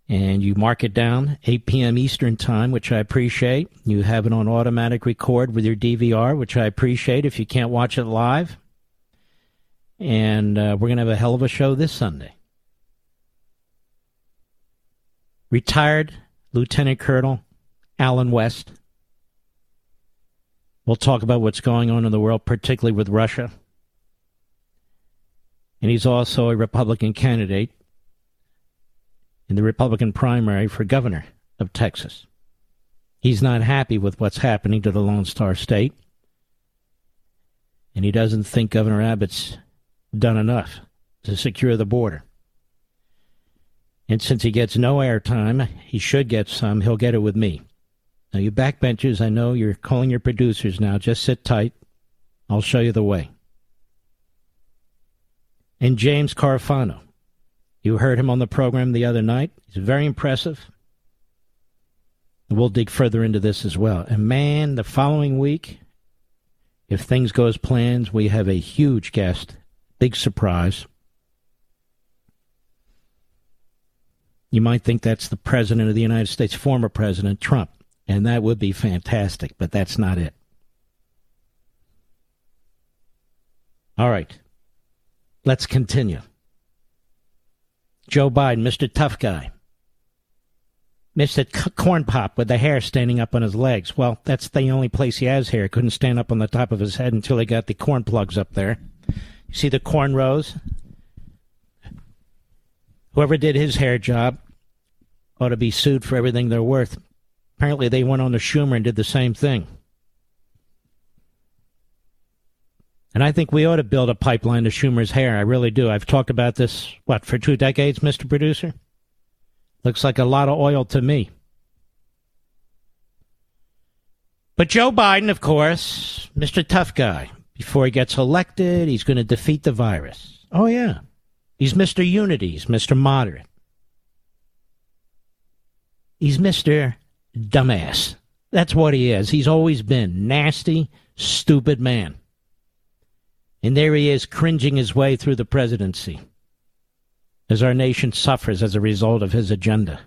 And you mark it down, 8 p.m. Eastern time, which I appreciate. You have it on automatic record with your DVR, which I appreciate if you can't watch it live. And we're going to have a hell of a show this Sunday. Retired Lieutenant Colonel Alan West. We'll talk about what's going on in the world, particularly with Russia. And he's also a Republican candidate in the Republican primary for governor of Texas. He's not happy with what's happening to the Lone Star State, and he doesn't think Governor Abbott's done enough to secure the border. And since he gets no airtime, he should get some. He'll get it with me. Now, you backbenchers, I know you're calling your producers now. Just sit tight. I'll show you the way. And James Carfano. You heard him on the program the other night. He's very impressive. And we'll dig further into this as well. And man, the following week, if things go as planned, we have a huge guest. Big surprise. You might think that's the president of the United States, former president Trump. And that would be fantastic, but that's not it. All right. Let's continue. Joe Biden, Mr. Tough Guy, Mr. Corn Pop with the hair standing up on his legs. Well, that's the only place he has hair. Couldn't stand up on the top of his head until he got the corn plugs up there. You see the corn rows? Whoever did his hair job ought to be sued for everything they're worth. Apparently they went on to Schumer and did the same thing. And I think we ought to build a pipeline to Schumer's hair. I really do. I've talked about this, for 2 decades, Mr. Producer? Looks like a lot of oil to me. But Joe Biden, of course, Mr. Tough Guy, before he gets elected, he's going to defeat the virus. Oh, yeah. He's Mr. Unity. He's Mr. Moderate. He's Mr. Dumbass. That's what he is. He's always been nasty, stupid man. And there he is, cringing his way through the presidency as our nation suffers as a result of his agenda.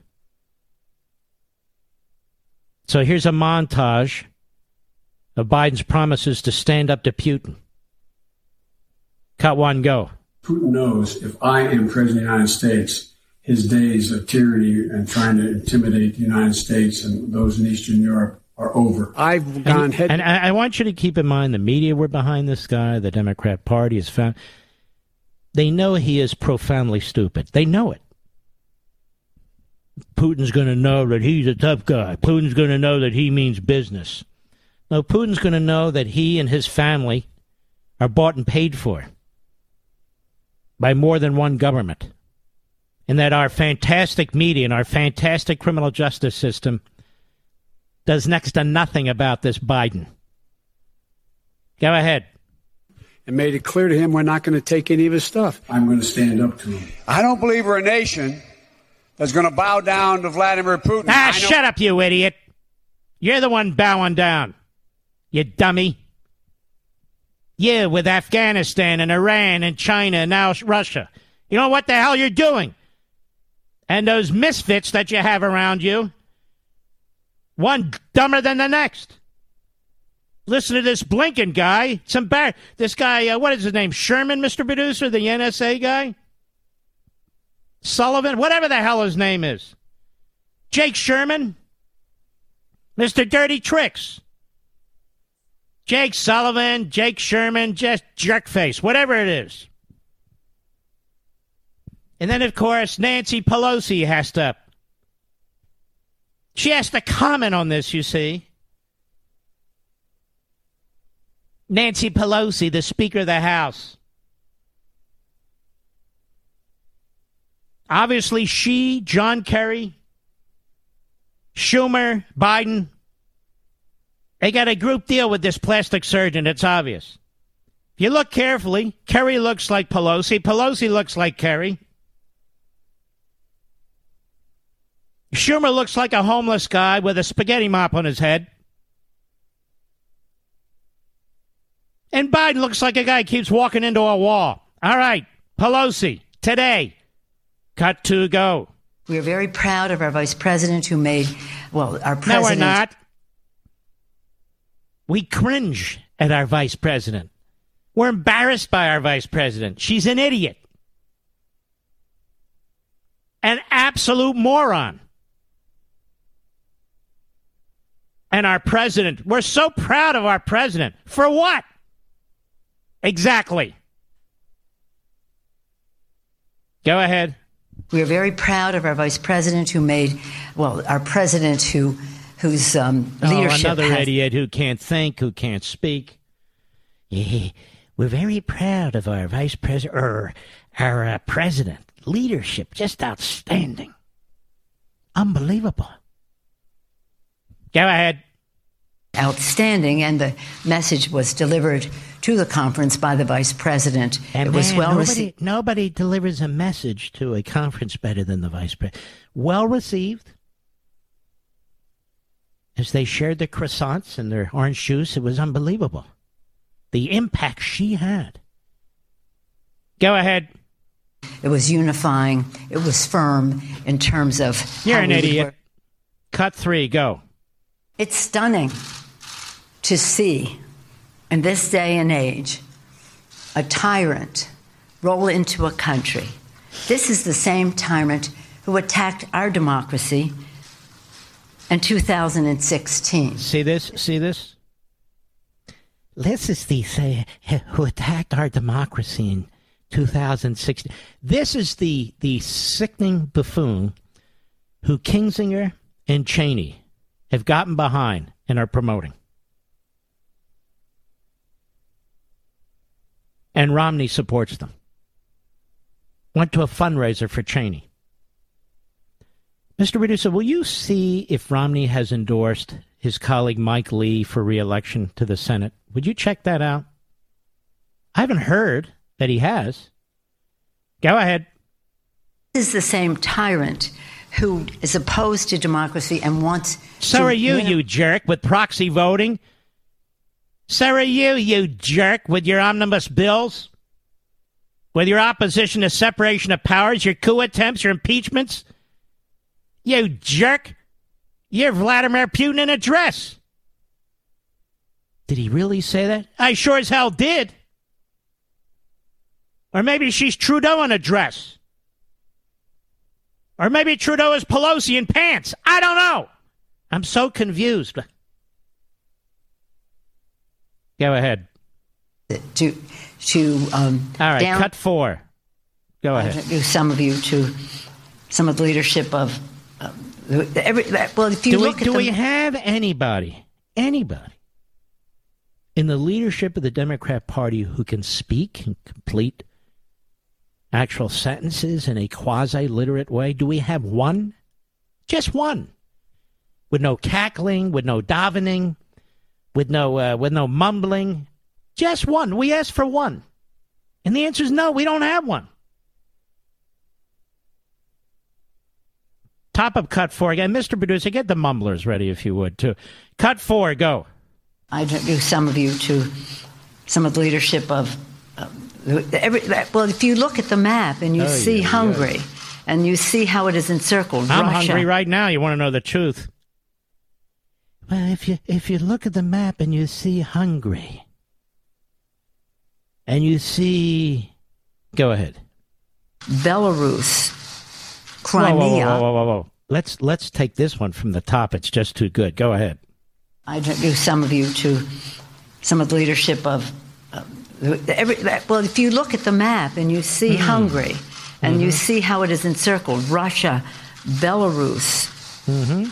So here's a montage of Biden's promises to stand up to Putin. Cut one, go. Putin knows if I am president of the United States, his days of tyranny and trying to intimidate the United States and those in Eastern Europe are over. I've gone ahead. And I want you to keep in mind the media were behind this guy. The Democrat Party is found. They know he is profoundly stupid. They know it. Putin's going to know that he's a tough guy. Putin's going to know that he means business. No, Putin's going to know that he and his family are bought and paid for by more than one government. and that our fantastic media and our fantastic criminal justice system does next to nothing about this Biden. Go ahead. And made it clear to him we're not going to take any of his stuff. I'm going to stand up to him. I don't believe we're a nation that's going to bow down to Vladimir Putin. Ah, shut up, you idiot. You're the one bowing down, you dummy. You, with Afghanistan and Iran and China and now Russia. You know what the hell you're doing? And those misfits that you have around you, one dumber than the next. Listen to this Blinken guy. It's embarrassing. This guy, what is his name? Sherman, Mr. Producer, the NSA guy? Sullivan, whatever the hell his name is. Jake Sherman? Mr. Dirty Tricks. Jake Sullivan, Jake Sherman, just jerkface, whatever it is. And then, of course, Nancy Pelosi has to. She has to comment on this, you see. Nancy Pelosi, the Speaker of the House. Obviously, she, John Kerry, Schumer, Biden, they got a group deal with this plastic surgeon. It's obvious. If you look carefully, Kerry looks like Pelosi. Pelosi looks like Kerry. Schumer looks like a homeless guy with a spaghetti mop on his head. And Biden looks like a guy who keeps walking into a wall. All right, Pelosi, today, cut to go. We're very proud of our vice president who made, well, our president. No, we're not. We cringe at our vice president. We're embarrassed by our vice president. She's an idiot. An absolute moron. And our president, we're so proud of our president. For what? Exactly. Go ahead. We are very proud of our vice president who made, well, our president whose leadership. Oh, another idiot who can't think, who can't speak. Yeah, we're very proud of our vice president, or our president. Leadership, just outstanding. Unbelievable. Go ahead. Outstanding, and the message was delivered to the conference by the vice president. And it was well received. Nobody delivers a message to a conference better than the vice president. Well received. As they shared their croissants and their orange juice, it was unbelievable. The impact she had. Go ahead. It was unifying. It was firm in terms of... You're an idiot. Cut three, go. It's stunning to see, in this day and age, a tyrant roll into a country. This is the same tyrant who attacked our democracy in 2016. See this? See this? This is the who attacked our democracy in 2016. This is the sickening buffoon who Kinsinger and Cheney have gotten behind and are promoting. And Romney supports them. Went to a fundraiser for Cheney. Mr. Reducer, will you see if Romney has endorsed his colleague Mike Lee for re-election to the Senate? Would you check that out? I haven't heard that he has. Go ahead. This is the same tyrant who is opposed to democracy and wants... So are you, you jerk, with proxy voting. So are you, you jerk, with your omnibus bills. With your opposition to separation of powers, your coup attempts, your impeachments. You jerk. You're Vladimir Putin in a dress. Did he really say that? I sure as hell did. Or maybe she's Trudeau in a dress. Or maybe Trudeau is Pelosi in pants. I don't know. I'm so confused. Go ahead. All right, cut four. Go ahead. Some of you to some of the leadership of well, if you do look we, at do them, we have anybody in the leadership of the Democrat Party who can speak and complete actual sentences in a quasi-literate way? Do we have one? Just one. With no cackling, with no davening, with no mumbling. Just one. We asked for one. And the answer is no, we don't have one. Top of cut four again. Mr. Producer, get the mumblers ready if you would, too. Cut four, go. I introduce some of you to some of the leadership of... if you look at the map and you see Hungary, and you see how it is encircled, I'm Russia. Hungry right now. You want to know the truth? Well, if you look at the map and you see Hungary, and you see... Go ahead. Belarus. Crimea. Whoa. Let's take this one from the top. It's just too good. Go ahead. I introduce some of you to some of the leadership of... if you look at the map and you see Hungary, and you see how it is encircled, Russia, Belarus,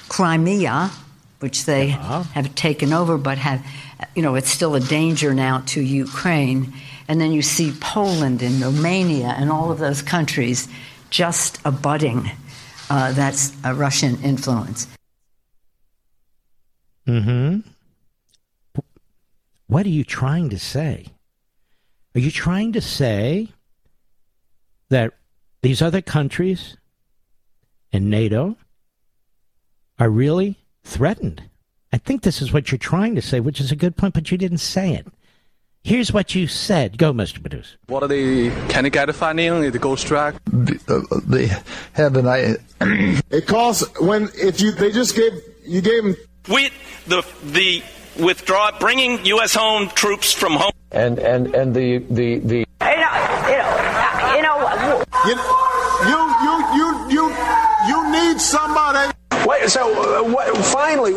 Crimea, which they have taken over, but have, it's still a danger now to Ukraine. And then you see Poland and Romania and all of those countries just abutting that's a Russian influence. What are you trying to say? Are you trying to say that these other countries in NATO are really threatened? I think this is what you're trying to say, which is a good point, but you didn't say it. Here's what you said. Go, Mr. Producer. What are they? Can they get a funding? The ghost track? They have an idea. It costs when you gave them with the withdraw, bringing U.S. home troops from home. And the you need somebody. Wait, so finally.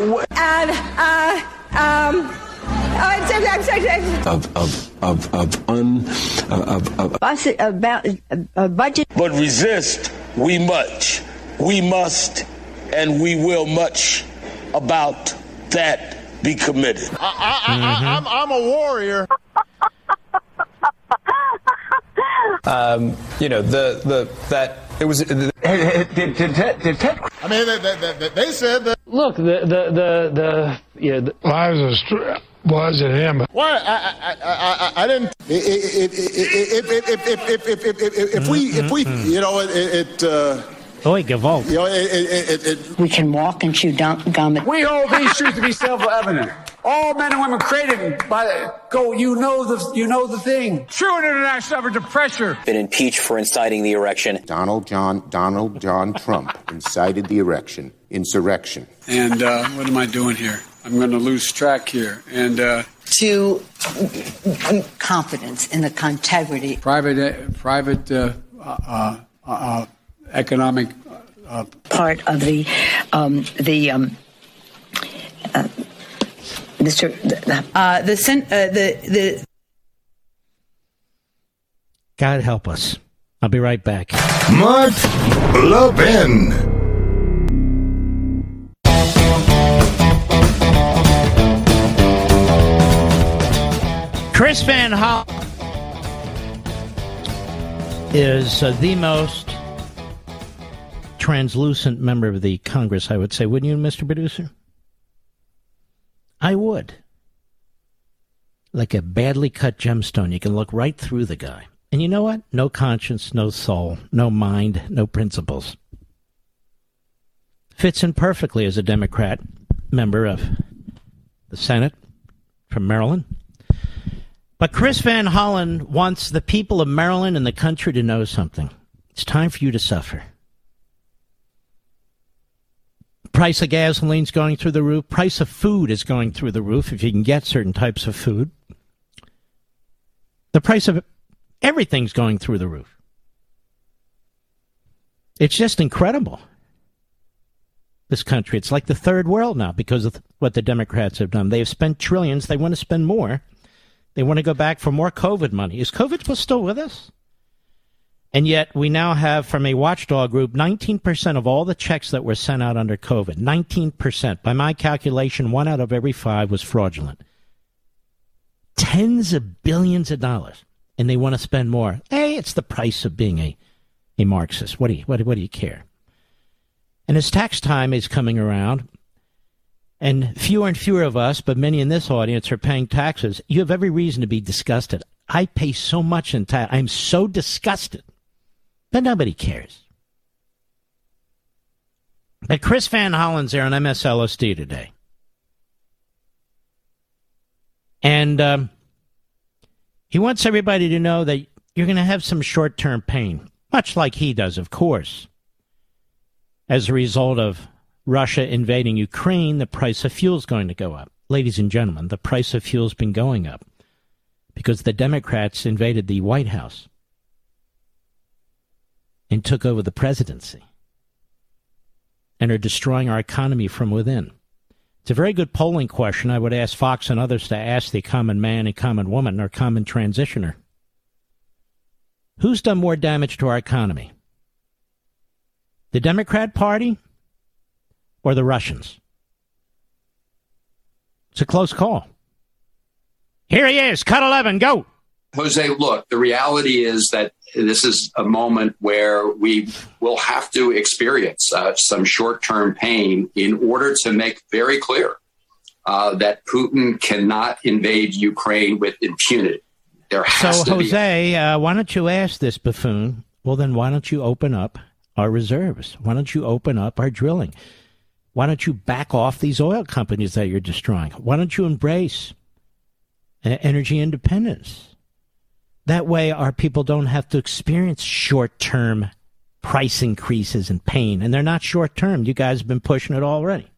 Budget. But resist we must, and we will much about that be committed. I'm a warrior. They said that. Look, we can walk and chew gum. We hold these truths to be self-evident. All men and women created by the thing. True international effort to pressure. Been impeached for inciting the erection. Donald John Trump incited the erection. Insurrection. And what am I doing here? I'm going to lose track here. And to confidence in the integrity. Private economic part of the God help us. I'll be right back. Mark Levin. Chris Van Hollen is the most translucent member of the Congress, I would say. Wouldn't you, Mr. Producer? I would. Like a badly cut gemstone, you can look right through the guy. And you know what? No conscience, no soul, no mind, no principles. Fits in perfectly as a Democrat member of the Senate from Maryland. But Chris Van Hollen wants the people of Maryland and the country to know something. It's time for you to suffer. Price of gasoline's going through the roof. Price of food is going through the roof if you can get certain types of food. The price of everything's going through the roof. It's just incredible, this country. It's like the third world now because of what the Democrats have done. They have spent trillions. They want to spend more. They want to go back for more COVID money. Is COVID still with us? And yet we now have, from a watchdog group, 19% of all the checks that were sent out under COVID. 19%. By my calculation, 1 out of every 5 was fraudulent. Tens of billions of dollars. and they want to spend more. Hey, it's the price of being a Marxist. What do you care? And as tax time is coming around, and fewer of us, but many in this audience, are paying taxes, you have every reason to be disgusted. I pay so much in tax. I'm so disgusted. But nobody cares. But Chris Van Hollen's there on MSLSD today. And he wants everybody to know that you're going to have some short-term pain, much like he does, of course, as a result of Russia invading Ukraine. The price of fuel is going to go up. Ladies and gentlemen, the price of fuel has been going up because the Democrats invaded the White House and took over the presidency and are destroying our economy from within. It's a very good polling question. I would ask Fox and others to ask the common man and common woman or common transitioner. Who's done more damage to our economy? The Democrat Party or the Russians? It's a close call. Here he is, cut 11, go. Jose, look, the reality is that this is a moment where we will have to experience some short-term pain in order to make very clear that Putin cannot invade Ukraine with impunity. There has to be. So, Jose, why don't you ask this buffoon? Well, then why don't you open up our reserves? Why don't you open up our drilling? Why don't you back off these oil companies that you're destroying? Why don't you embrace energy independence? That way our people don't have to experience short-term price increases and pain. And they're not short-term. You guys have been pushing it already.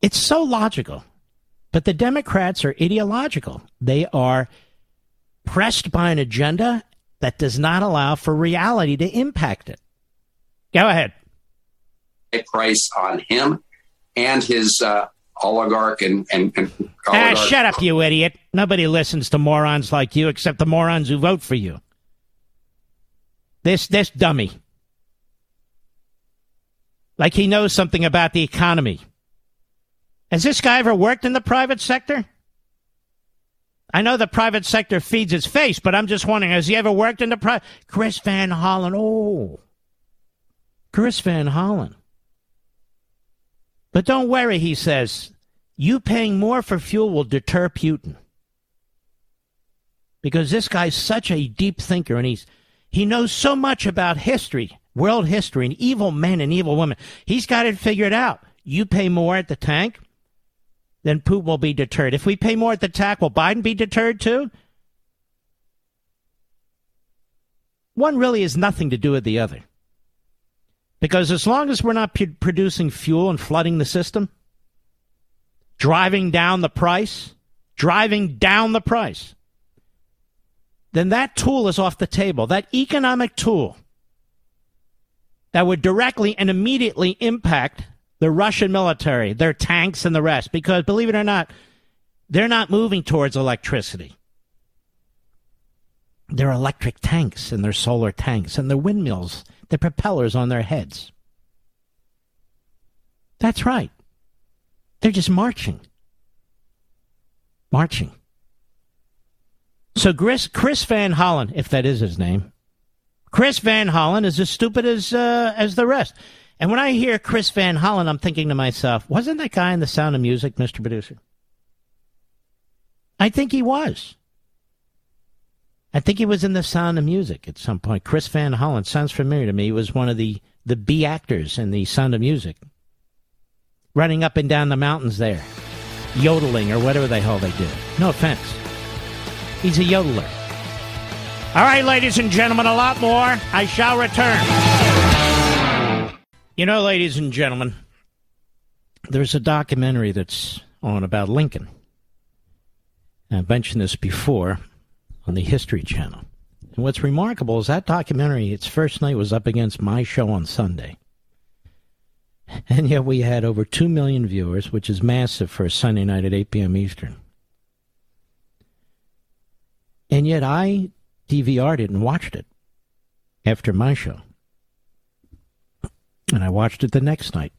It's so logical. But the Democrats are ideological. They are pressed by an agenda that does not allow for reality to impact it. Go ahead. Price on him and his oligarch and oligarch. Ah, shut up, you idiot. Nobody listens to morons like you except the morons who vote for you. This dummy. Like he knows something about the economy. Has this guy ever worked in the private sector? I know the private sector feeds his face, but I'm just wondering, has he ever worked in the private? Chris Van Hollen. Oh, Chris Van Hollen. But don't worry, he says, you paying more for fuel will deter Putin. Because this guy's such a deep thinker, and he knows so much about history, world history, and evil men and evil women. He's got it figured out. You pay more at the tank, then Putin will be deterred. If we pay more at the tank, will Biden be deterred too? One really has nothing to do with the other. Because as long as we're not producing fuel and flooding the system, driving down the price, then that tool is off the table. That economic tool that would directly and immediately impact the Russian military, their tanks and the rest, because believe it or not, they're not moving towards electricity. Their electric tanks and their solar tanks and their windmills, the propellers on their heads. That's right. They're just marching. Marching. So Chris Van Hollen, if that is his name, Chris Van Hollen is as stupid as the rest. And when I hear Chris Van Hollen, I'm thinking to myself, wasn't that guy in The Sound of Music, Mr. Producer? I think he was. I think he was in The Sound of Music at some point. Chris Van Hollen sounds familiar to me. He was one of the B actors in The Sound of Music. Running up and down the mountains there. Yodeling or whatever the hell they do. No offense. He's a yodeler. All right, ladies and gentlemen, a lot more. I shall return. You know, ladies and gentlemen, there's a documentary that's on about Lincoln. I've mentioned this before on the History Channel. And what's remarkable is that documentary, its first night was up against my show on Sunday. And yet we had over 2 million viewers, which is massive for a Sunday night at 8 p.m. Eastern. And yet I DVR'd it and watched it after my show. And I watched it the next night.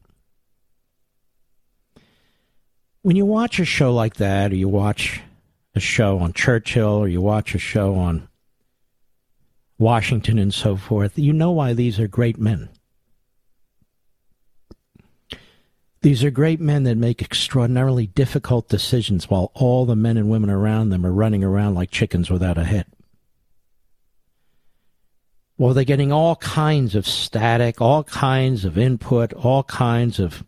When you watch a show like that, or you watch a show on Churchill or you watch a show on Washington and so forth, you know why these are great men. These are great men that make extraordinarily difficult decisions while all the men and women around them are running around like chickens without a head. Well, they're getting all kinds of static, all kinds of input, all kinds of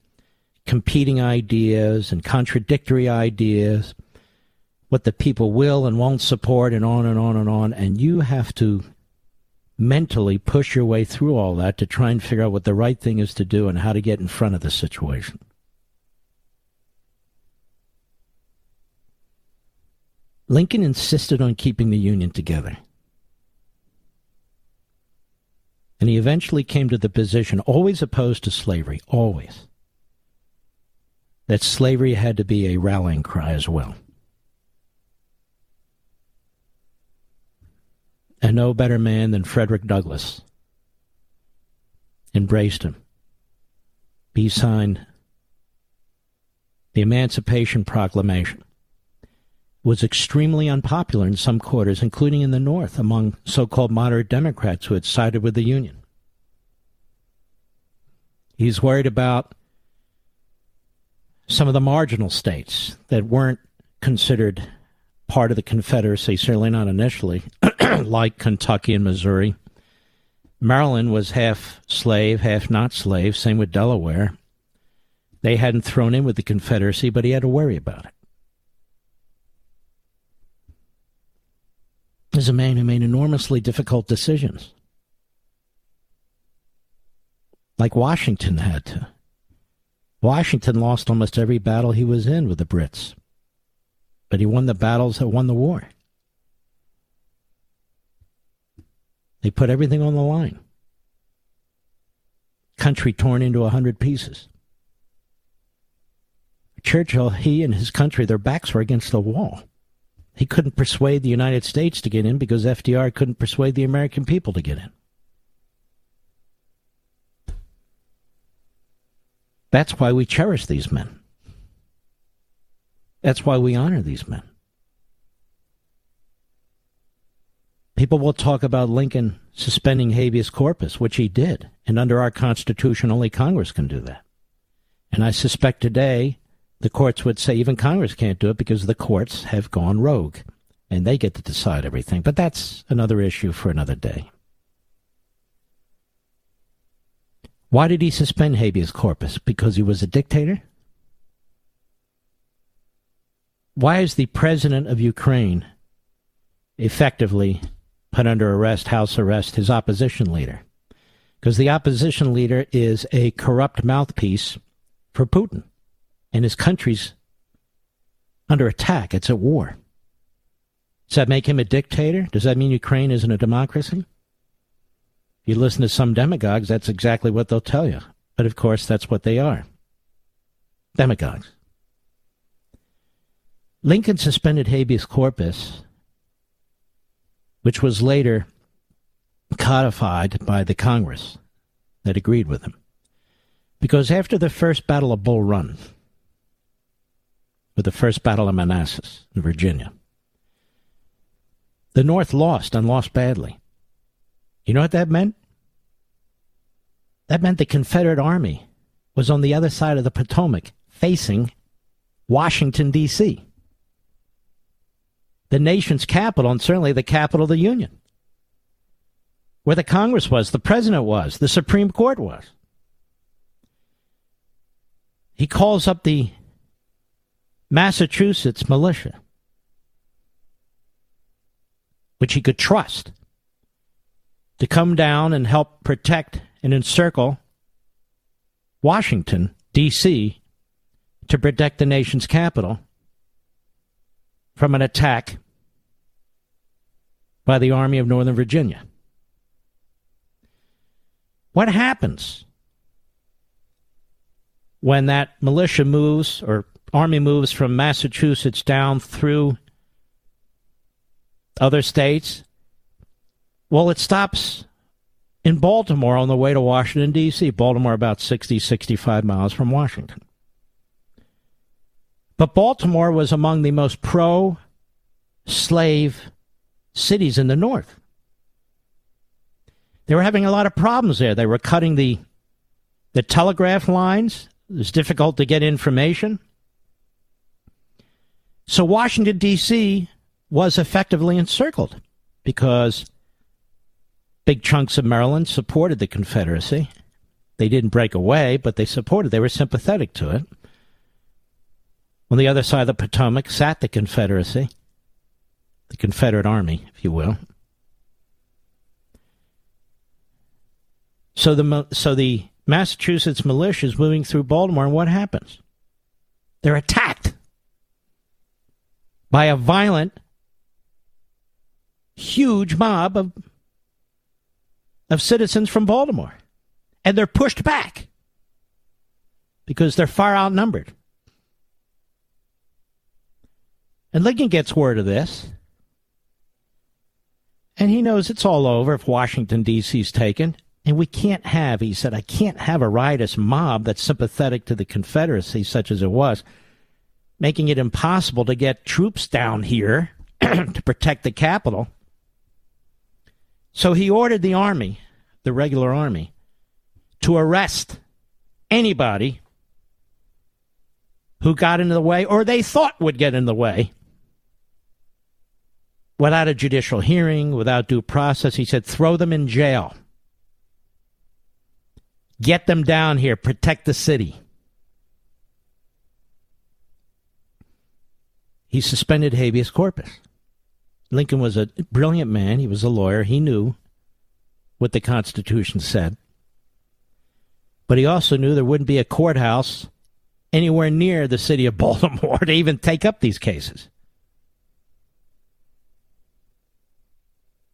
competing ideas and contradictory ideas, what the people will and won't support, and on and on and on. And you have to mentally push your way through all that to try and figure out what the right thing is to do and how to get in front of the situation. Lincoln insisted on keeping the Union together. And he eventually came to the position, always opposed to slavery, always, that slavery had to be a rallying cry as well. And no better man than Frederick Douglass embraced him. He signed the Emancipation Proclamation. It was extremely unpopular in some quarters, including in the North, among so-called moderate Democrats who had sided with the Union. He's worried about some of the marginal states that weren't considered part of the Confederacy, certainly not initially, like Kentucky and Missouri. Maryland was half slave, half not slave, same with Delaware. They hadn't thrown in with the Confederacy, but he had to worry about it. There's a man who made enormously difficult decisions, like Washington had to. Washington lost almost every battle he was in with the Brits, but he won the battles that won the war. They put everything on the line. Country torn into 100 pieces. Churchill, he and his country, their backs were against the wall. He couldn't persuade the United States to get in because FDR couldn't persuade the American people to get in. That's why we cherish these men. That's why we honor these men. People will talk about Lincoln suspending habeas corpus, which he did. And under our Constitution, only Congress can do that. And I suspect today the courts would say even Congress can't do it because the courts have gone rogue and they get to decide everything. But that's another issue for another day. Why did he suspend habeas corpus? Because he was a dictator? Why is the president of Ukraine effectively put under arrest, house arrest, his opposition leader? Because the opposition leader is a corrupt mouthpiece for Putin. And his country's under attack. It's at war. Does that make him a dictator? Does that mean Ukraine isn't a democracy? If you listen to some demagogues, that's exactly what they'll tell you. But of course, that's what they are. Demagogues. Lincoln suspended habeas corpus, which was later codified by the Congress that agreed with him. Because after the first Battle of Bull Run, or the first Battle of Manassas in Virginia, the North lost, and lost badly. You know what that meant? That meant the Confederate Army was on the other side of the Potomac, facing Washington, D.C., the nation's capital, and certainly the capital of the Union, where the Congress was, the President was, the Supreme Court was. He calls up the Massachusetts militia, which he could trust, to come down and help protect and encircle Washington, D.C., to protect the nation's capital from an attack by the Army of Northern Virginia. What happens when that militia moves, or army moves from Massachusetts down through other states? Well, it stops in Baltimore on the way to Washington, D.C. Baltimore about 60, 65 miles from Washington. But Baltimore was among the most pro slave cities in the north. They were having a lot of problems there. They were cutting the telegraph lines. It was difficult to get information. So Washington, D.C. was effectively encircled because big chunks of Maryland supported the Confederacy. They didn't break away, but they supported. They were sympathetic to it. On the other side of the Potomac sat the Confederacy, the Confederate Army, if you will. So the Massachusetts militia is moving through Baltimore, and what happens? They're attacked by a violent, huge mob of citizens from Baltimore. And they're pushed back because they're far outnumbered. And Lincoln gets word of this, and he knows it's all over if Washington, D.C. is taken. And we can't have, he said, I can't have a riotous mob that's sympathetic to the Confederacy, such as it was, making it impossible to get troops down here to protect the capital. So he ordered the army, the regular army, to arrest anybody who got into the way or they thought would get in the way without a judicial hearing, without due process. He said, throw them in jail. Get them down here. Protect the city. He suspended habeas corpus. Lincoln was a brilliant man. He was a lawyer. He knew what the Constitution said. But he also knew there wouldn't be a courthouse anywhere near the city of Baltimore to even take up these cases.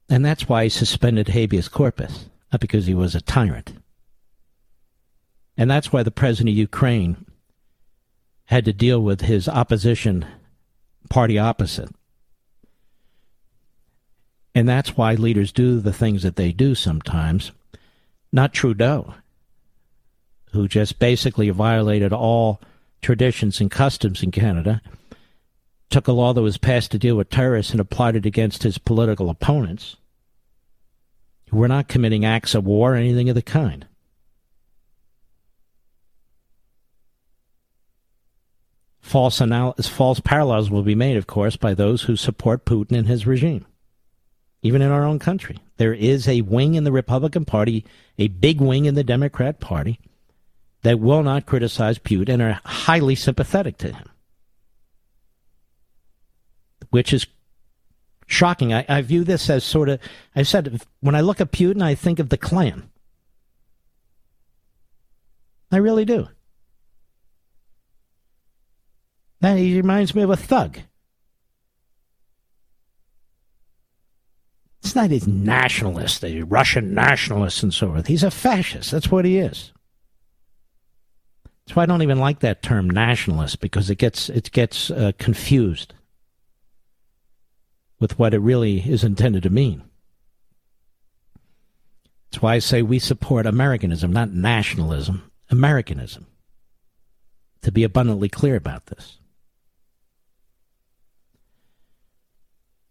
And that's why he suspended habeas corpus, not because he was a tyrant. And that's why the president of Ukraine had to deal with his opposition, party opposite. And that's why leaders do the things that they do sometimes. Not Trudeau, who just basically violated all traditions and customs in Canada, took a law that was passed to deal with terrorists and applied it against his political opponents, who were not committing acts of war or anything of the kind. False parallels will be made, of course, by those who support Putin and his regime. Even in our own country, there is a wing in the Republican Party, a big wing in the Democrat Party, that will not criticize Putin and are highly sympathetic to him, which is shocking. I view this as sort of, I said, when I look at Putin, I think of the Klan. I really do. That he reminds me of a thug. It's not his nationalist, the Russian nationalist and so forth. He's a fascist. That's what he is. That's why I don't even like that term nationalist, because it gets confused with what it really is intended to mean. That's why I say we support Americanism, not nationalism, Americanism. To be abundantly clear about this.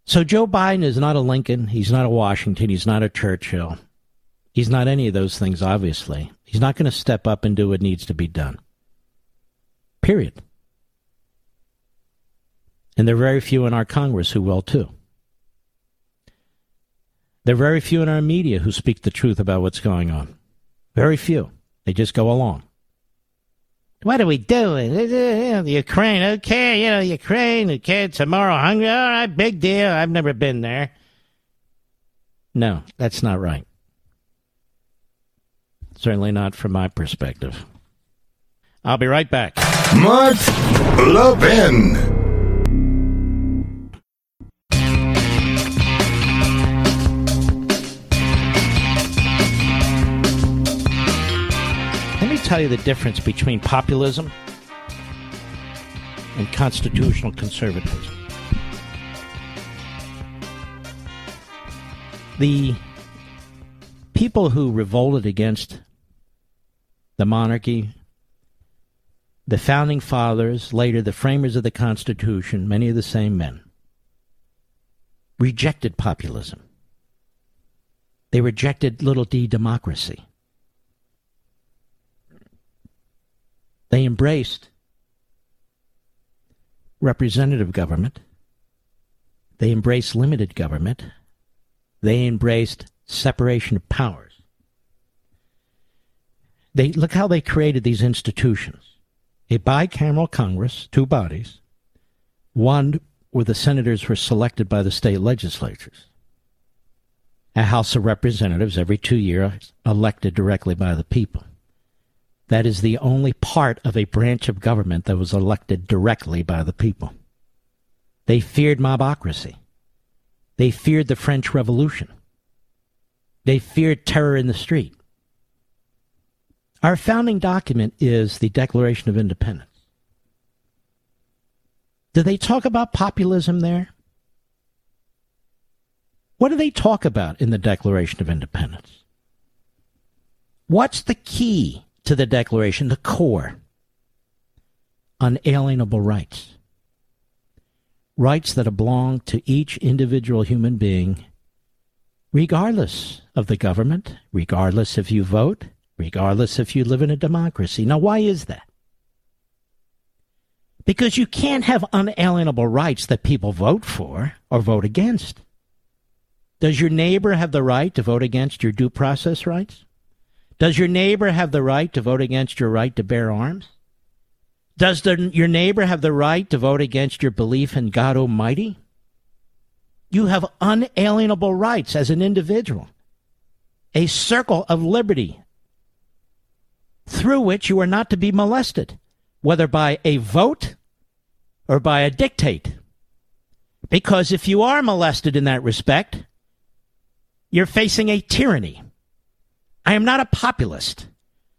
So Joe Biden is not a Lincoln. He's not a Washington. He's not a Churchill. He's not any of those things, obviously. He's not going to step up and do what needs to be done. Period. And there are very few in our Congress who will, too. There are very few in our media who speak the truth about what's going on. Very few. They just go along. What are we doing? Ukraine, okay, Ukraine, okay, tomorrow hungry, all right, big deal, I've never been there. No, that's not right. Certainly not from my perspective. I'll be right back. Mark Levin. Tell you the difference between populism and constitutional conservatism. The people who revolted against the monarchy, the founding fathers, later the framers of the Constitution, many of the same men, rejected populism. They rejected little d democracy. They embraced representative government. They embraced limited government. They embraced separation of powers. They look how they created these institutions. A bicameral Congress, two bodies, one where the senators were selected by the state legislatures. A House of Representatives every 2 years elected directly by the people. That is the only part of a branch of government that was elected directly by the people. They feared mobocracy. They feared the French Revolution. They feared terror in the street. Our founding document is the Declaration of Independence. Do they talk about populism there? What do they talk about in the Declaration of Independence? What's the key to the Declaration, the core? Unalienable rights. Rights that belong to each individual human being, regardless of the government, regardless if you vote, regardless if you live in a democracy. Now, why is that? Because you can't have unalienable rights that people vote for or vote against. Does your neighbor have the right to vote against your due process rights? Does your neighbor have the right to vote against your right to bear arms? Does your neighbor have the right to vote against your belief in God Almighty? You have unalienable rights as an individual, a circle of liberty through which you are not to be molested, whether by a vote or by a dictate. Because if you are molested in that respect, you're facing a tyranny. I am not a populist.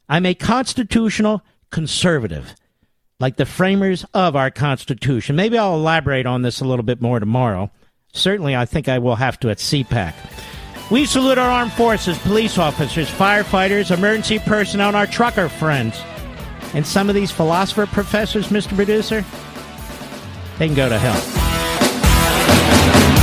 I'm a constitutional conservative, like the framers of our Constitution. Maybe I'll elaborate on this a little bit more tomorrow. Certainly, I think I will have to at CPAC. We salute our armed forces, police officers, firefighters, emergency personnel, and our trucker friends. And some of these philosopher professors, Mr. Producer, they can go to hell.